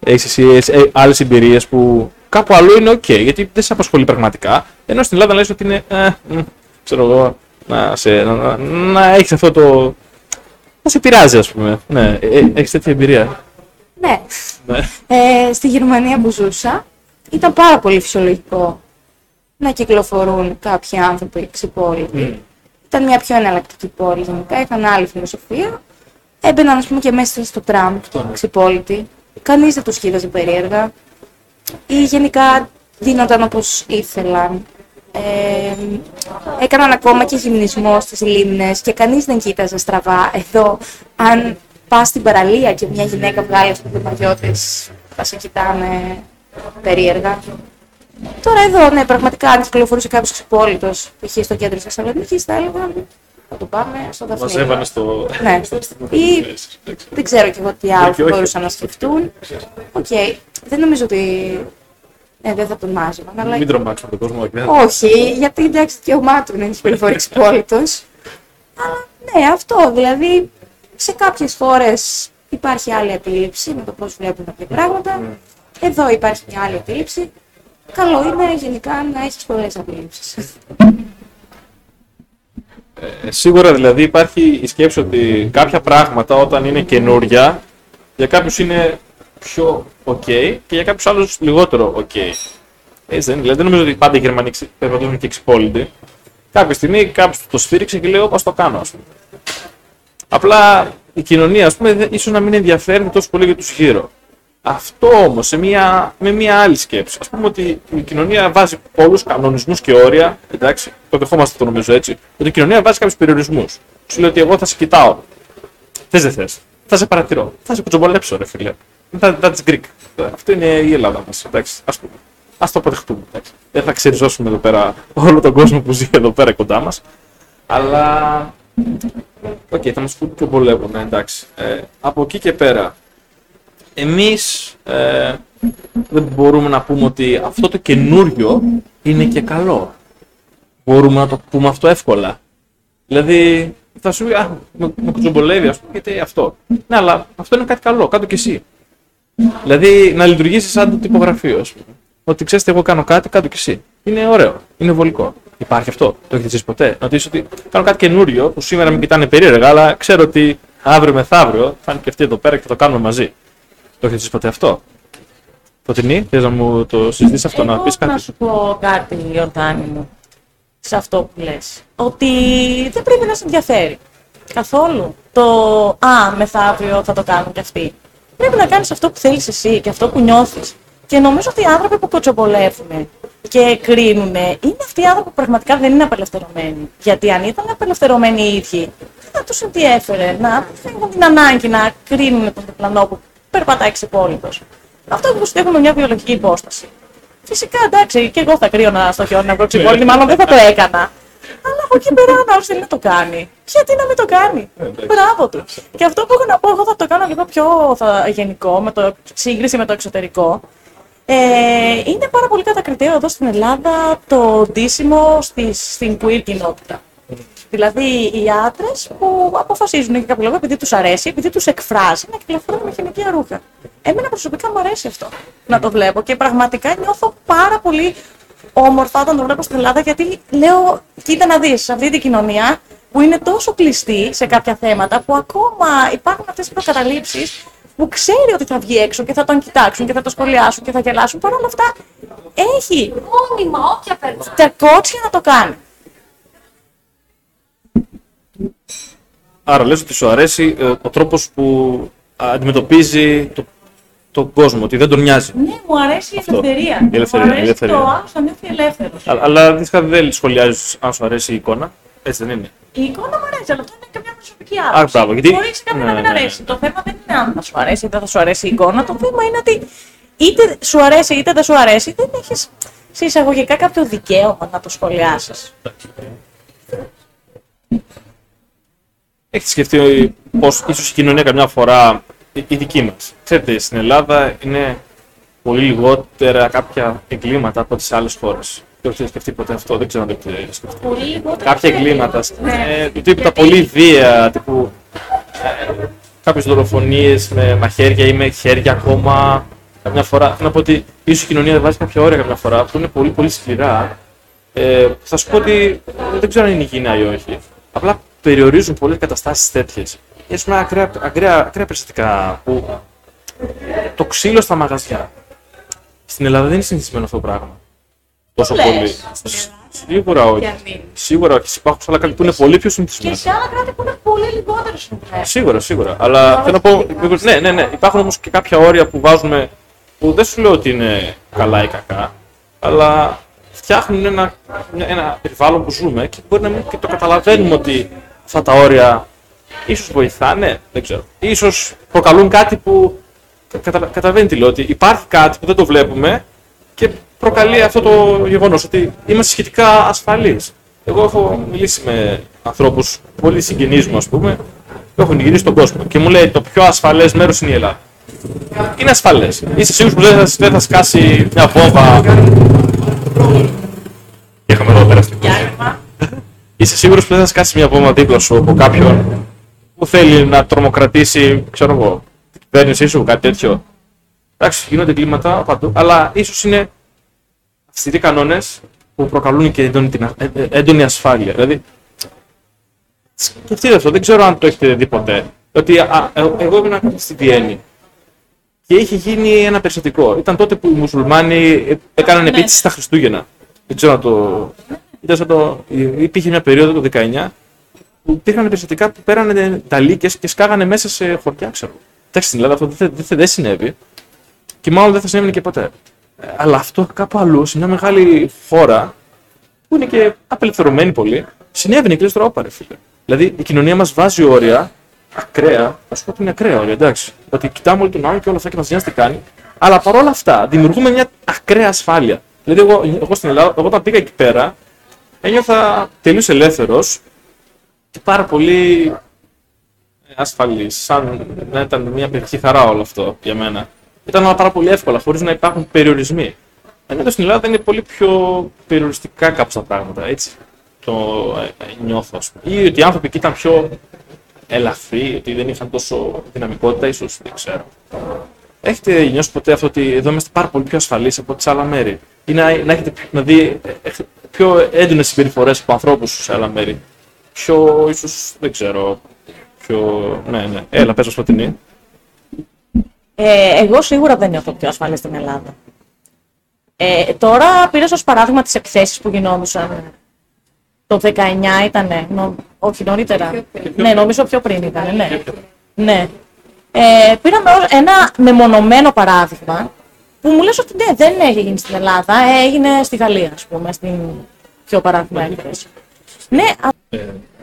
Έχεις εσύ άλλες εμπειρίες που κάπου αλλού είναι OK, γιατί δεν σε απασχολεί πραγματικά. Ενώ στην Ελλάδα λες ότι είναι. Ξέρω εγώ, να έχεις αυτό το. Να σε πειράζει, ας πούμε. Ναι, έχεις τέτοια εμπειρία. Ναι. Στη Γερμανία που ζούσα, ήταν πάρα πολύ φυσιολογικό να κυκλοφορούν κάποιοι άνθρωποι εξυπόλυτοι. Ήταν μια πιο εναλλακτική πόλη γενικά, είχαν άλλη φιλοσοφία. Έμπαιναν, ας πούμε, και μέσα στο τραμ εξυπόλυτοι. Κανείς δεν τους κοίταζε περίεργα. Ή γενικά δίνονταν όπως ήθελαν. Έκαναν ακόμα και γυμνισμό στις λίμνες και κανείς δεν κοίταζε στραβά. Εδώ, αν πας στην παραλία και μια γυναίκα βγάλει από το μαγιό της, θα σε κοιτάνε περίεργα. Τώρα εδώ, ναι, πραγματικά αν κυκλοφορούσε κάποιος εξυπόλυτος, π.χ. στο κέντρο της Θεσσαλονίκης, θα έλεγαν να τον πάμε στο Δαφνίδιο. Μαζεύανε στο. Ναι. Ή δεν ξέρω κι εγώ τι άλλο μπορούσαν να σκεφτούν. Οκ. Δεν νομίζω ότι. Ναι, δεν θα τον μάζευαν. Αλλά. Μην τρομάξουμε τον κόσμο, όχι, γιατί εντάξει, δικαίωμά του είναι να κυκλοφορεί εξυπόλυτος. Αλλά ναι, αυτό δηλαδή. Σε κάποιες χώρες υπάρχει άλλη αντίληψη με το πώς βλέπουν κάποια πράγματα. Εδώ υπάρχει μια άλλη αντίληψη. Καλό είναι γενικά να έχεις πολλές αντίληψεις. Σίγουρα δηλαδή υπάρχει η σκέψη ότι κάποια πράγματα όταν είναι καινούρια, για κάποιους είναι πιο OK και για κάποιους άλλους λιγότερο OK. Δηλαδή δεν νομίζω ότι πάντα οι Γερμανοί περπατούν και εξυπόλυτοι. Κάποια στιγμή κάποιος το στήριξε και λέει όπως το κάνω, ας πούμε. Απλά η κοινωνία, ας πούμε, ίσως να μην ενδιαφέρει τόσο πολύ για τους γύρω. Αυτό όμως με μια άλλη σκέψη. Ας πούμε ότι η κοινωνία βάζει πολλούς κανονισμούς και όρια. Εντάξει, το δεχόμαστε το νομίζω έτσι. Ότι η κοινωνία βάζει κάποιους περιορισμούς. Σου λέει ότι εγώ θα σε κοιτάω. Θες, δεν θες. Θα σε παρατηρώ. Θα σε κουτσομπολέψω, ρε φίλε. That's Greek. Αυτό είναι η Ελλάδα μας. Εντάξει, ας πούμε. Ας το αποδεχτούμε. Εντάξει. Δεν θα ξεριζώσουμε εδώ πέρα όλο τον κόσμο που ζει εδώ πέρα κοντά μας. Αλλά. Οκ, θα μας πούν πιο πολεύουν, ναι, εντάξει. Από εκεί και πέρα, εμείς δεν μπορούμε να πούμε ότι αυτό το καινούριο είναι και καλό. Μπορούμε να το πούμε αυτό εύκολα. Δηλαδή, θα σου πει, με κουτσομπολεύει, ας πούμε, γιατί αυτό. Ναι, αλλά αυτό είναι κάτι καλό, κάτω κι εσύ. Δηλαδή, να λειτουργήσει σαν το τυπογραφείο, ας πούμε. Ότι ξέρετε, εγώ κάνω κάτι, κάτω κι εσύ. Είναι ωραίο, είναι βολικό. Υπάρχει αυτό, το έχετε ζήσει ποτέ. Να ρωτήσω ότι κάνω κάτι καινούριο που σήμερα με κοιτάνε περίεργα, αλλά ξέρω ότι αύριο μεθαύριο θα είναι και αυτοί εδώ πέρα και θα το κάνουμε μαζί. Το έχετε ζήσει ποτέ αυτό. Φωτεινή, θες να μου το συζητήσεις αυτό, να πεις κάτι. Να σου πω κάτι, Ιορδάνη μου, σε αυτό που λες. Ότι δεν πρέπει να σε ενδιαφέρει καθόλου το μεθαύριο θα το κάνουν κι αυτοί. Πρέπει να κάνεις αυτό που θέλεις εσύ και αυτό που νιώθεις. Και νομίζω ότι οι άνθρωποι που κοτσομπολεύουν και κρίνουν είναι αυτοί οι άνθρωποι που πραγματικά δεν είναι απελευθερωμένοι. Γιατί αν ήταν απελευθερωμένοι οι ίδιοι, θα τους ενδιέφερε να έχουν την ανάγκη να κρίνουν τον διπλανό που περπατάει εξυπόλυτος. Αυτό που στέκουν με μια βιολογική υπόσταση. Φυσικά εντάξει, και εγώ θα κρύωνα στο χιόνι να βγω εξυπόλυτη, μάλλον δεν θα το έκανα. Αλλά από εκεί πέρα, αν άλλο θέλει να το κάνει, γιατί να μην το κάνει. Μπράβο του. Και αυτό που έχω να πω, εγώ θα το κάνω λίγο πιο γενικό, με το σύγκριση με το εξωτερικό. Είναι πάρα πολύ κατακριτέο εδώ στην Ελλάδα το ντύσιμο στην queer κοινότητα. Δηλαδή οι άντρες που αποφασίζουν για κάποιο λόγο, επειδή τους αρέσει, επειδή τους εκφράζει, να κυκλοφορούν με χημική ρούχα. Εμένα προσωπικά μου αρέσει αυτό να το βλέπω και πραγματικά νιώθω πάρα πολύ όμορφα όταν το βλέπω στην Ελλάδα, γιατί λέω, κοίτα να δεις, σε αυτή την κοινωνία που είναι τόσο κλειστή σε κάποια θέματα, που ακόμα υπάρχουν αυτές οι προκαταλήψεις, που ξέρει ότι θα βγει έξω και θα τον κοιτάξουν και θα το σχολιάσουν και θα γελάσουν, παρ' όλα αυτά έχει μόνιμα όποια περίπτωση τα κότσια να το κάνει. Άρα λες ότι σου αρέσει ο τρόπος που αντιμετωπίζει τον κόσμο, ότι δεν τον νοιάζει. Ναι, μου αρέσει η ελευθερία. Μου αρέσει το άλλο να νιώθει ελεύθερος. Αλλά δυστυχώς δεν σχολιάζεις αν σου αρέσει η εικόνα, έτσι δεν είναι. Η εικόνα μου αρέσει, αλλά αυτό είναι καμιά προσωπική άποψη. Μπορεί κάποιον να μην αρέσει. Το θέμα δεν είναι αν θα σου αρέσει ή δεν θα σου αρέσει η εικόνα. Το θέμα είναι ότι είτε σου αρέσει είτε δεν σου αρέσει, δεν έχεις σε εισαγωγικά κάποιο δικαίωμα να το σχολιάσεις. Έχετε σκεφτεί πως ίσως η κοινωνία καμιά φορά, η δική μας, ξέρετε, στην Ελλάδα είναι πολύ λιγότερα κάποια εγκλήματα από τις άλλες χώρες. Δεν έχετε σκεφτεί ποτέ αυτό, δεν ξέρω αν το έχετε σκεφτεί. Πολύ λιγότερα. Κάποια εγκλήματα, του τύπου τα πολύ βία, τύπου κάποιες δολοφονίες με μαχαίρια ή με χέρια ακόμα. Καμιά φορά, να πω ότι ίσως η κοινωνία βάζει κάποια όρια καμιά φορά που είναι πολύ πολύ σκληρά. Θα σου πω ότι δεν ξέρω αν είναι υγιεινά ή όχι. Απλά περιορίζουν πολλές καταστάσεις τέτοιες. Έχουν ακραία περιστατικά που το ξύλο στα μαγαζιά. Στην Ελλάδα δεν είναι συνηθισμένο αυτό το πράγμα. Τόσο πολύ. Σίγουρα όχι. Σίγουρα όχι. Υπάρχουν σε άλλα κράτη που είναι πολύ πιο συνηθισμένα. Και σε άλλα κράτη που είναι πολύ λιγότερο συνηθισμένα. Σίγουρα, σίγουρα. Αλλά θέλω να πω. Ναι, ναι, ναι. Υπάρχουν όμως και κάποια όρια που βάζουμε που δεν σου λέω ότι είναι καλά ή κακά, αλλά φτιάχνουν ένα περιβάλλον που ζούμε και μπορεί να μην και το καταλαβαίνουμε ότι αυτά τα όρια ίσως βοηθάνε, δεν ξέρω. Ίσως προκαλούν κάτι που καταλαβαίνει τι λέω, ότι υπάρχει κάτι που δεν το βλέπουμε και προκαλεί αυτό το γεγονός ότι είμαστε σχετικά ασφαλείς. Εγώ έχω μιλήσει με ανθρώπους, πολύ συγγενείς μου ας πούμε, που έχουν γυρίσει τον κόσμο και μου λέει το πιο ασφαλές μέρος είναι η Ελλάδα. Είναι ασφαλές. Είσαι σίγουρος που δεν θα σκάσει μια βόμβα. Είσαι σίγουρος που δεν θα σκάσει μια βόμβα δίπλα σου από κάποιον που θέλει να τρομοκρατήσει, ξέρω εγώ, την κυβέρνησή σου, κάτι τέτοιο. Εντάξει, γίνονται κλίματα παντού, αλλά ίσως είναι αυστηροί κανόνες που προκαλούν και έντονη ασφάλεια. Δηλαδή, σκεφτείτε αυτό, δεν ξέρω αν το έχετε δει ποτέ. Ότι εγώ ήμουν στη Βιέννη και είχε γίνει ένα περιστατικό. Ήταν τότε που οι μουσουλμάνοι έκαναν επίθεση στα Χριστούγεννα. Δεν ξέρω να το. Υπήρχε μια περίοδο το 19 που υπήρχαν περιστατικά που πέρανε τα λύκες και σκάγανε μέσα σε χωριά, ξέρω. Εντάξει, στην Ελλάδα αυτό δεν συνέβη και μάλλον δεν θα συνέβαινε και ποτέ. Αλλά αυτό κάπου αλλού, σε μια μεγάλη χώρα που είναι και απελευθερωμένη πολύ, συνέβαινε και λες τώρα, όπα ρε φίλε. Δηλαδή η κοινωνία μας βάζει όρια ακραία, θα σου πω ότι είναι ακραία όρια, εντάξει. Ότι κοιτάμε όλοι τον άλλον και όλα αυτά και μας νοιάζει τι κάνει, αλλά παρόλα αυτά δημιουργούμε μια ακραία ασφάλεια. Δηλαδή, εγώ στην Ελλάδα, όταν πήγα εκεί πέρα, ένιωθα τελείως ελεύθερος και πάρα πολύ ασφαλής. Σαν να ήταν μια παιδική χαρά όλο αυτό για μένα. Ήταν όλα πάρα πολύ εύκολα, χωρίς να υπάρχουν περιορισμοί. Ενώ στην Ελλάδα είναι πολύ πιο περιοριστικά κάπως τα πράγματα. Έτσι το νιώθω, ας πούμε. Ή ότι οι άνθρωποι εκεί ήταν πιο ελαφροί, ότι δεν είχαν τόσο δυναμικότητα, ίσως δεν ξέρω. Έχετε νιώσει ποτέ αυτό ότι εδώ είμαστε πάρα πολύ πιο ασφαλείς από τις άλλα μέρη, ή να έχετε δει πιο έντονες συμπεριφορές από ανθρώπους σε άλλα μέρη, πιο ίσως, δεν ξέρω, ναι, ναι. Έλα, πες μας, Φωτεινή. Εγώ σίγουρα δεν νιώθω πιο ασφαλή στην Ελλάδα. Τώρα πήρα ως παράδειγμα τις εκθέσεις που γινόντουσαν. Το 19 ήτανε, όχι νωρίτερα. Ναι, νομίζω πιο πριν ήτανε, ναι. Ναι. Πήραμε ένα μεμονωμένο παράδειγμα που μου λες ότι ναι, δεν έγινε στην Ελλάδα, έγινε στη Γαλλία, ας πούμε, στην πιο παράδειγμα έκθεση. Ναι,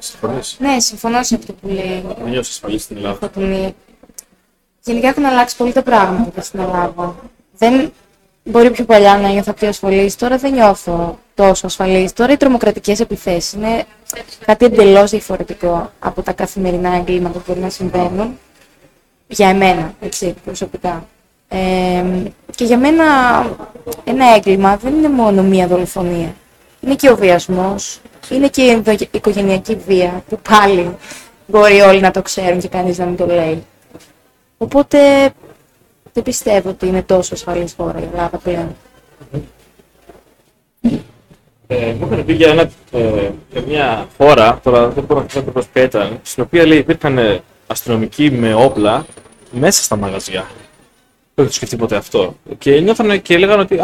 Συμφωνείς? Ναι, συμφωνώ σε αυτό που λέει. Νιώθω ασφαλή στην Ελλάδα. Φωτεινή. Γενικά έχουν αλλάξει πολύ τα πράγματα στην Ελλάδα. Δεν μπορεί πιο παλιά να νιώθω πιο ασφαλής, τώρα δεν νιώθω τόσο ασφαλής. Τώρα οι τρομοκρατικές επιθέσεις είναι κάτι εντελώς διαφορετικό από τα καθημερινά εγκλήματα που μπορεί να συμβαίνουν. Για εμένα, έτσι, προσωπικά. Και για μένα ένα έγκλημα δεν είναι μόνο μία δολοφονία. Είναι και ο βιασμός, είναι και η οικογενειακή βία, που πάλι μπορεί όλοι να το ξέρουν και κανείς να μην το λέει. Οπότε δεν πιστεύω ότι είναι τόσο ασφαλής χώρα η Ελλάδα πλέον. Μου είχαν πει για μια χώρα, τώρα δεν μπορώ να θυμάμαι πώς ήταν, στην οποία λέει υπήρχαν αστυνομικοί με όπλα μέσα στα μαγαζιά. Δεν το σκεφτεί ποτέ αυτό. Και νιώθανε και λέγανε ότι.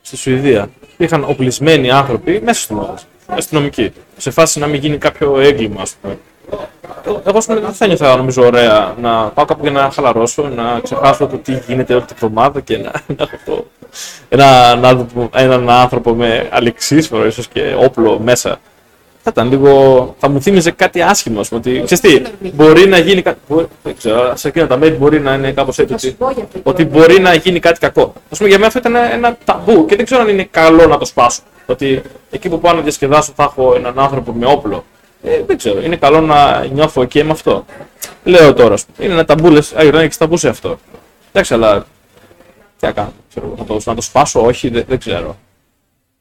Στη Σουηδία. Υπήρχαν οπλισμένοι άνθρωποι μέσα στο μαγαζί. Αστυνομικοί. Σε φάση να μην γίνει κάποιο έγκλημα, ας πούμε. Εγώ δεν θα νιώθω, νομίζω, ωραία να πάω κάπου για να χαλαρώσω, να ξεχάσω το τι γίνεται όλη την εβδομάδα και να δω έναν άνθρωπο με αλεξίσφορο, ίσως και όπλο μέσα. Θα μου θύμιζε κάτι άσχημο, ότι ξέρεις τι, μπορεί να γίνει κάτι. Δεν ξέρω, σε εκείνα τα μέρη μπορεί να είναι κάπως έτσι. Ότι μπορεί να γίνει κάτι κακό. Ας πούμε, για μένα αυτό ήταν ένα ταμπού και δεν ξέρω αν είναι καλό να το σπάσω. Ότι εκεί που πάω να διασκεδάσω θα έχω έναν άνθρωπο με όπλο. Δεν ξέρω, είναι καλό να νιώθω και με αυτό. Λέω τώρα, είναι ένα ταμπού, λες, Αγιορδάνη, ταμπού σε αυτό. Εντάξει, αλλά τι να κάνω, να το σπάσω, όχι, δεν ξέρω.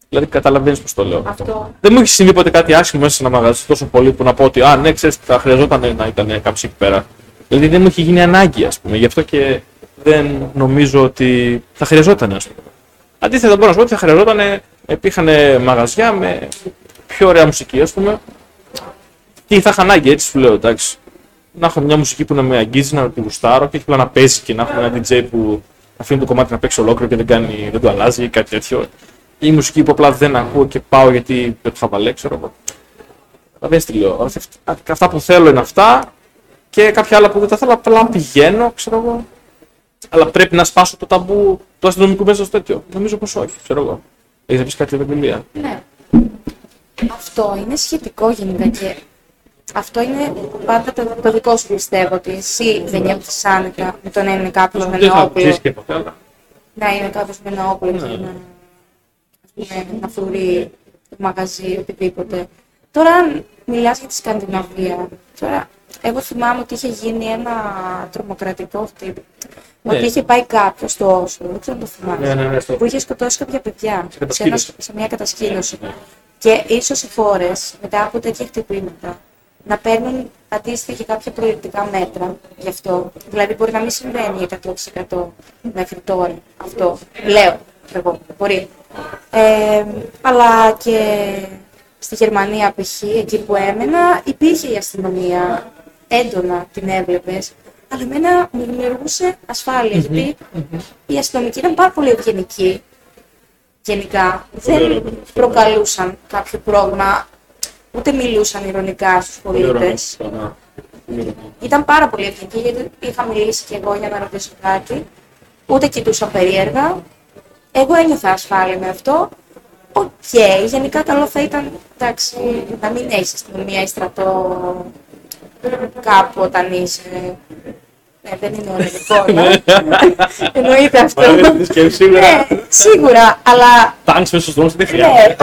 Δηλαδή, καταλαβαίνεις πώς το λέω. Αυτό. Δεν μου έχει συμβεί ποτέ κάτι άσχημο μέσα σε ένα μαγαζί τόσο πολύ που να πω ότι, ναι, ξέρεις, θα χρειαζόταν να ήταν κάποιος εκεί πέρα. Δηλαδή, δεν μου έχει γίνει ανάγκη, ας πούμε. Γι' αυτό και δεν νομίζω ότι θα χρειαζόταν, ας πούμε. Αντίθετα, μπορώ να σου πω ότι θα χρειαζόταν, υπήρχαν μαγαζιά με πιο ωραία μουσική, ας πούμε. Τι θα είχα ανάγκη, έτσι σου λέω, εντάξει. Να έχω μια μουσική που να με αγγίζει, να τη γουστάρω και να παίζει και να έχω ένα DJ που αφήνει το κομμάτι να παίξει ολόκληρο και δεν το αλλάζει ή κάτι τέτοιο. Ή μουσική που απλά δεν ακούω και πάω γιατί το χαβαλέ, ξέρω εγώ. Δεν τι λέω. Αυτά που θέλω είναι αυτά και κάποια άλλα που δεν τα θέλω, απλά πηγαίνω, ξέρω εγώ. Αλλά πρέπει να σπάσω το ταμπού του αστυνομικού μέσα στο τέτοιο. Νομίζω πως όχι, ξέρω εγώ. Έχεις να πεις κάτι για την Ευαγγελία? Ναι. Αυτό είναι σχετικό γενικά και αυτό είναι πάντα το δικό σου, πιστεύω, ότι εσύ δεν νιώθεις άνετα με το να είναι κάποιος με ένα όπλο. Να είναι κάποιος με ένα όπλο. Να φρουρεί το μαγαζί, οτιδήποτε. Τώρα, αν μιλάς για τη Σκανδιναβία, εγώ θυμάμαι ότι είχε γίνει ένα τρομοκρατικό χτύπημα. Ότι είχε πάει κάποιος στο Όσλο, δεν ξέρω αν το θυμάσαι, που είχε σκοτώσει κάποια παιδιά σε μια κατασκήνωση. Και ίσως οι χώρες μετά από τέτοια χτυπήματα να παίρνουν αντίστοιχα και κάποια προληπτικά μέτρα γι' αυτό. Δηλαδή, μπορεί να μην συμβαίνει 100% μέχρι τώρα αυτό. Λέω εγώ, μπορεί. Αλλά και στη Γερμανία, π.χ., εκεί που έμενα, υπήρχε η αστυνομία, έντονα την έβλεπες, αλλά εμένα μου δημιουργούσε ασφάλεια, γιατί οι αστυνομικοί ήταν πάρα πολύ ευγενικοί, γενικά, δεν προκαλούσαν κάποιο πρόβλημα, ούτε μιλούσαν ειρωνικά στους πολίτες. Ήταν πάρα πολύ ευγενικοί, γιατί είχα μιλήσει κι εγώ για να ρωτήσω κάτι, ούτε κοιτούσα περίεργα. Εγώ ένιωθα ασφάλεια με αυτό. Οκ, γενικά καλό θα ήταν, εντάξει, να μην έχεις αστυνομία ή στρατό κάπου όταν είσαι. Ναι, δεν είναι ωραίο εικόνα. Εννοείται αυτό. Σίγουρα, αλλά. Τάγκς μέσα στους δρόμους δεν χρειάζεται.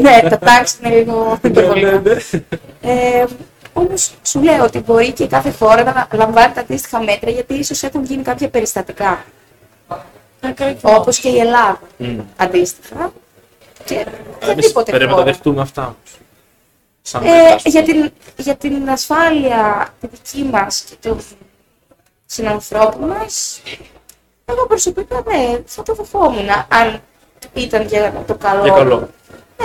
Ναι, τα τάγκς είναι λίγο υπερβολικά. Όμως σου λέω ότι μπορεί και κάθε χώρα να λαμβάνει τα αντίστοιχα μέτρα, γιατί ίσως έχουν γίνει κάποια περιστατικά. Όπως και η Ελλάδα, αντίστοιχα, και οποιαδήποτε χώρα. Πρέπει να τα δεχτούμε αυτά. Για την ασφάλεια τη δική μας και των συνανθρώπων μας, εγώ προσωπικά, ναι, θα το δεχόμουν, αν ήταν για το καλό μου.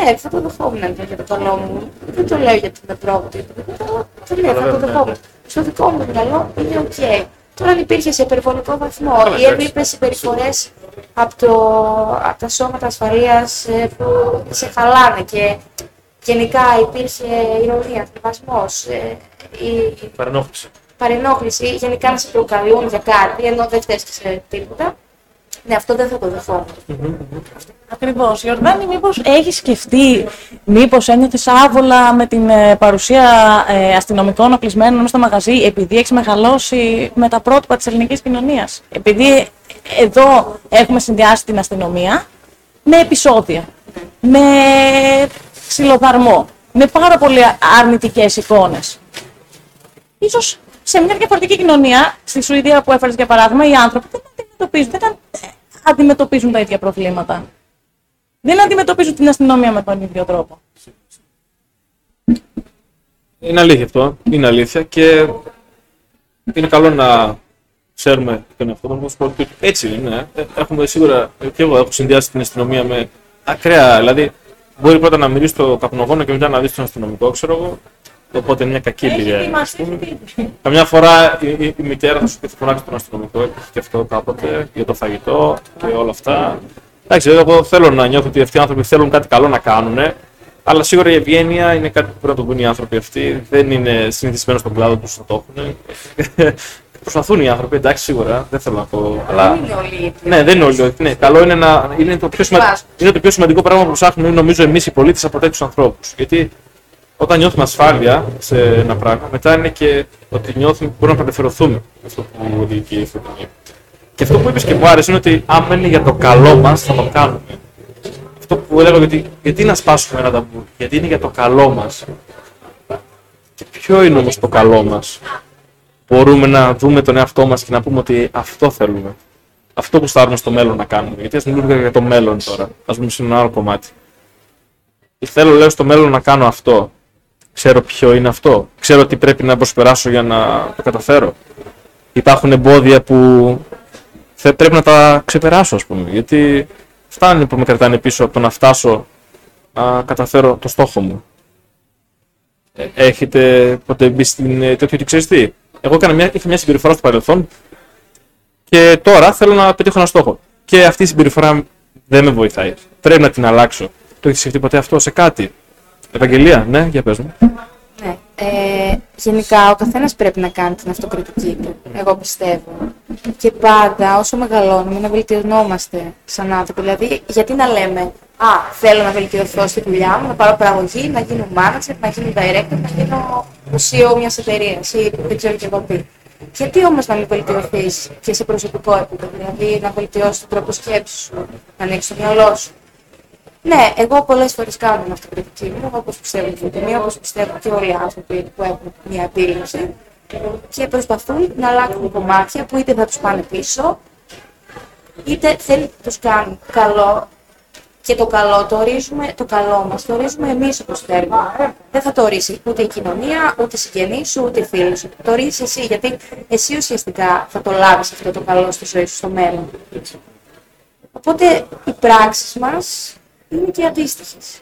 Ναι, θα το δεχόμουν αν ήταν για το καλό μου. Δεν το λέω γιατί είμαι πρόβατη, θα το δεχόμουν. Στο δικό μου καλό είναι οκ. Τώρα αν υπήρχε σε υπερβολικό βαθμό ή έβλεπες συμπεριφορές από τα σώματα ασφαλείας που σε χαλάνε και γενικά υπήρχε ηρωνία, θαυμασμός, παρενόχληση, γενικά να σε προκαλούν για κάτι, ενώ δεν θες και σε τίποτα, Ναι, αυτό δεν θα το δεχόμουν. Ακριβώς. Ιορδάνη, μήπως έχεις σκεφτεί, μήπως ένιωθες άβολα με την παρουσία αστυνομικών οπλισμένων μέσα στο μαγαζί, επειδή έχεις μεγαλώσει με τα πρότυπα της ελληνικής κοινωνίας? Επειδή εδώ έχουμε συνδυάσει την αστυνομία με επεισόδια, με ξυλοδαρμό, με πάρα πολύ αρνητικές εικόνες. Ίσως σε μια διαφορετική κοινωνία, στη Σουηδία που έφερες για παράδειγμα, οι άνθρωποι δεν αντιμετωπίζουν τα ίδια προβλήματα. Δεν αντιμετωπίζουν την αστυνομία με τον ίδιο τρόπο. Είναι αλήθεια αυτό. Είναι αλήθεια και είναι καλό να ξέρουμε τον εαυτό μας. Έτσι είναι. Έχουμε σίγουρα, και εγώ έχω συνδυάσει την αστυνομία με ακραία. Δηλαδή, μπορεί πρώτα να μυρίσει το καπνογόνο και μετά να δεις τον αστυνομικό, ξέρω εγώ. Οπότε είναι μια κακή εμπειρία. Καμιά φορά η μητέρα θα σου φωνάξει τον αστυνομικό, έχει και αυτό κάποτε για το φαγητό και όλα αυτά. Εντάξει, εγώ θέλω να νιώθω ότι αυτοί οι άνθρωποι θέλουν κάτι καλό να κάνουν, αλλά σίγουρα η ευγένεια είναι κάτι που πρέπει να το βγουν οι άνθρωποι αυτοί. Δεν είναι συνηθισμένοι στον κλάδο που το έχουν. Προσπαθούν οι άνθρωποι, εντάξει, σίγουρα, δεν θέλω να πω. Αλλά... Ναι, δεν είναι όλοι. Ναι, καλό είναι να. Είναι το πιο, πιο σημαντικό πράγμα που ψάχνουμε, νομίζω, εμείς οι πολίτες από τέτοιους ανθρώπους. Όταν νιώθουμε ασφάλεια σε ένα πράγμα, μετά είναι και ότι νιώθουμε που μπορούμε να απελευθερωθούμε αυτό που διοικεί η Φωτεινή. Και αυτό που είπες και μου άρεσε είναι ότι αν είναι για το καλό μας, θα το κάνουμε. Αυτό που έλεγα, γιατί να σπάσουμε ένα ταμπού, γιατί είναι για το καλό μας. Και ποιο είναι όμως το καλό μας? Μπορούμε να δούμε τον εαυτό μας και να πούμε ότι αυτό θέλουμε. Αυτό που στάρουμε στο μέλλον να κάνουμε. Γιατί ας μιλούμε για το μέλλον τώρα, ας πούμε σε ένα άλλο κομμάτι. Θέλω, λέω, στο μέλλον να κάνω αυτό. Ξέρω ποιο είναι αυτό. Ξέρω τι πρέπει να προσπεράσω για να το καταφέρω. Υπάρχουν εμπόδια που πρέπει να τα ξεπεράσω, ας πούμε. Γιατί φτάνει που με κρατάνε πίσω από το να φτάσω να καταφέρω το στόχο μου. Έχετε ποτέ μπει στην τέτοιο ότι ξέρεις τι? Εγώ είχα μια συμπεριφορά στο παρελθόν και τώρα θέλω να πετύχω ένα στόχο. Και αυτή η συμπεριφορά δεν με βοηθάει. Πρέπει να την αλλάξω. Το έχεις σκεφτεί ποτέ αυτό σε κάτι? Ευαγγελία, ναι, για πες μου. Ναι. Γενικά, ο καθένας πρέπει να κάνει την αυτοκριτική του, εγώ πιστεύω. Και πάντα, όσο μεγαλώνουμε, να βελτιωνόμαστε σαν άνθρωποι. Δηλαδή, γιατί να λέμε, α, θέλω να βελτιωθώ στη δουλειά μου, να πάρω παραγωγή, να γίνω manager, να γίνω director, να γίνω CEO μιας εταιρείας ή δεν ξέρω και εγώ τι. Γιατί όμως να μην βελτιωθείς και σε προσωπικό επίπεδο, δηλαδή να βελτιώσεις τον τρόπο σκέψης σου, να ανοίξεις το μυαλό σου? Ναι, εγώ πολλές φορές κάνω την αυτοκριτική μου, όπως πιστεύω και εμείς, όπως πιστεύω και όλοι οι άνθρωποι που έχουν μια αντίληψη, και προσπαθούν να αλλάξουν κομμάτια που είτε θα τους πάνε πίσω, είτε θέλει να τους κάνουν καλό. Και το καλό το ορίζουμε, το καλό μας το ορίζουμε εμείς όπως θέλουμε. Δεν θα το ορίσει ούτε η κοινωνία, ούτε οι συγγενείς σου, ούτε οι φίλοι σου. Το ορίζεις εσύ, γιατί εσύ ουσιαστικά θα το λάβεις αυτό το καλό στη ζωή σου στο μέλλον. Οπότε οι πράξεις μας είναι και αντίστοιχες.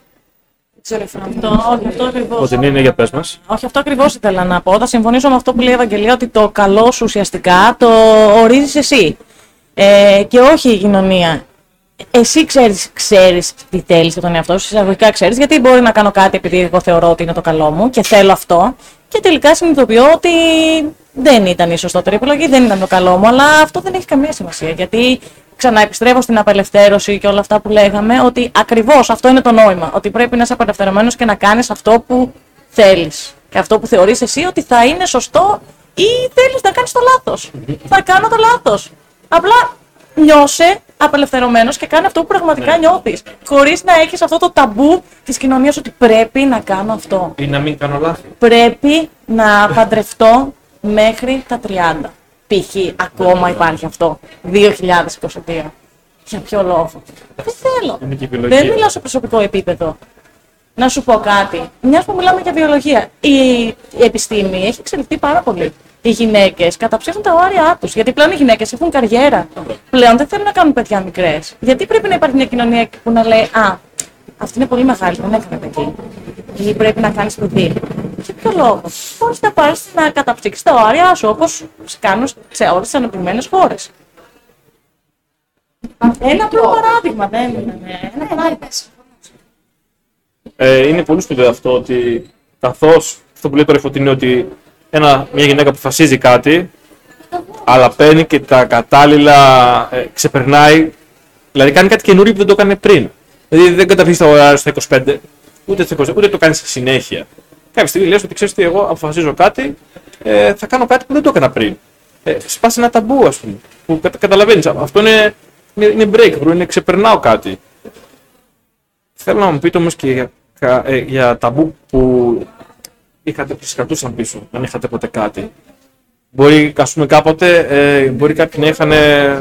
Αυτό ακριβώς. Είναι για πες μας. Όχι, αυτό ακριβώς ήθελα να πω. Θα συμφωνήσω με αυτό που λέει η Ευαγγελία, ότι το καλό σου ουσιαστικά το ορίζεις εσύ. Και όχι η κοινωνία. Εσύ ξέρεις τι θέλεις για τον εαυτό σου, εισαγωγικά ξέρεις, γιατί μπορεί να κάνω κάτι επειδή εγώ θεωρώ ότι είναι το καλό μου και θέλω αυτό. Και τελικά συνειδητοποιώ ότι δεν ήταν η σωστότερη επιλογή, δεν ήταν το καλό μου, αλλά αυτό δεν έχει καμία σημασία. Γιατί ξαναεπιστρέφω στην απελευθέρωση και όλα αυτά που λέγαμε, ότι ακριβώς αυτό είναι το νόημα. Ότι πρέπει να είσαι απελευθερωμένος και να κάνεις αυτό που θέλεις. Και αυτό που θεωρείς εσύ ότι θα είναι σωστό ή θέλεις να κάνεις το λάθος. Θα κάνω το λάθος. Απλά νιώσε απελευθερωμένος και κάνε αυτό που πραγματικά νιώθεις. Χωρίς να έχεις αυτό το ταμπού της κοινωνίας ότι πρέπει να κάνω αυτό. Ή να μην κάνω λάθη. Πρέπει να παντρευτώ μέχρι τα 30. Π.χ. ακόμα υπάρχει αυτό, 2022. Για ποιο λόγο? Δεν θέλω. Δεν μιλάω σε προσωπικό επίπεδο. Να σου πω κάτι. Μιας που μιλάμε για βιολογία, η επιστήμη έχει εξελιχθεί πάρα πολύ. Οι γυναίκες καταψύχνουν τα όρια τους. Γιατί πλέον οι γυναίκες έχουν καριέρα. Πλέον δεν θέλουν να κάνουν παιδιά μικρές. Γιατί πρέπει να υπάρχει μια κοινωνία που να λέει, α, αυτή είναι πολύ μεγάλη, δεν έκανε παιδί. Ή πρέπει να κάνεις παιδί. Για ποιο λόγο? Μπορείς να πάρεις να καταψύξεις τα όρια σου, όπως κάνουν σε όλες τις αναπτυγμένες χώρες. Ένα απλό παράδειγμα, δεν είναι. Είναι πολύ σπουδαίο αυτό, ότι καθώς αυτό που λέει τώρα η Φωτεινή, ότι μια γυναίκα αποφασίζει κάτι, αλλά παίρνει και τα κατάλληλα, ξεπερνάει. Δηλαδή κάνει κάτι καινούριο που δεν το έκανε πριν. Δηλαδή δεν καταφύγει στα ωράρια στα 25, ούτε στα 20, ούτε το κάνει στη συνέχεια. Κάποια στιγμή λες ότι ξέρεις τι, εγώ αποφασίζω κάτι, θα κάνω κάτι που δεν το έκανα πριν. Σπάσει ένα ταμπού, ας πούμε. Που καταλαβαίνεις, αυτό είναι breakthrough, είναι ξεπερνάω κάτι. Θέλω να μου πείτε όμως και για ταμπού που είχατε, που κρατούσαν πίσω, αν είχατε ποτέ κάτι. Μπορεί, ας πούμε, κάποτε, μπορεί κάποιοι να είχαν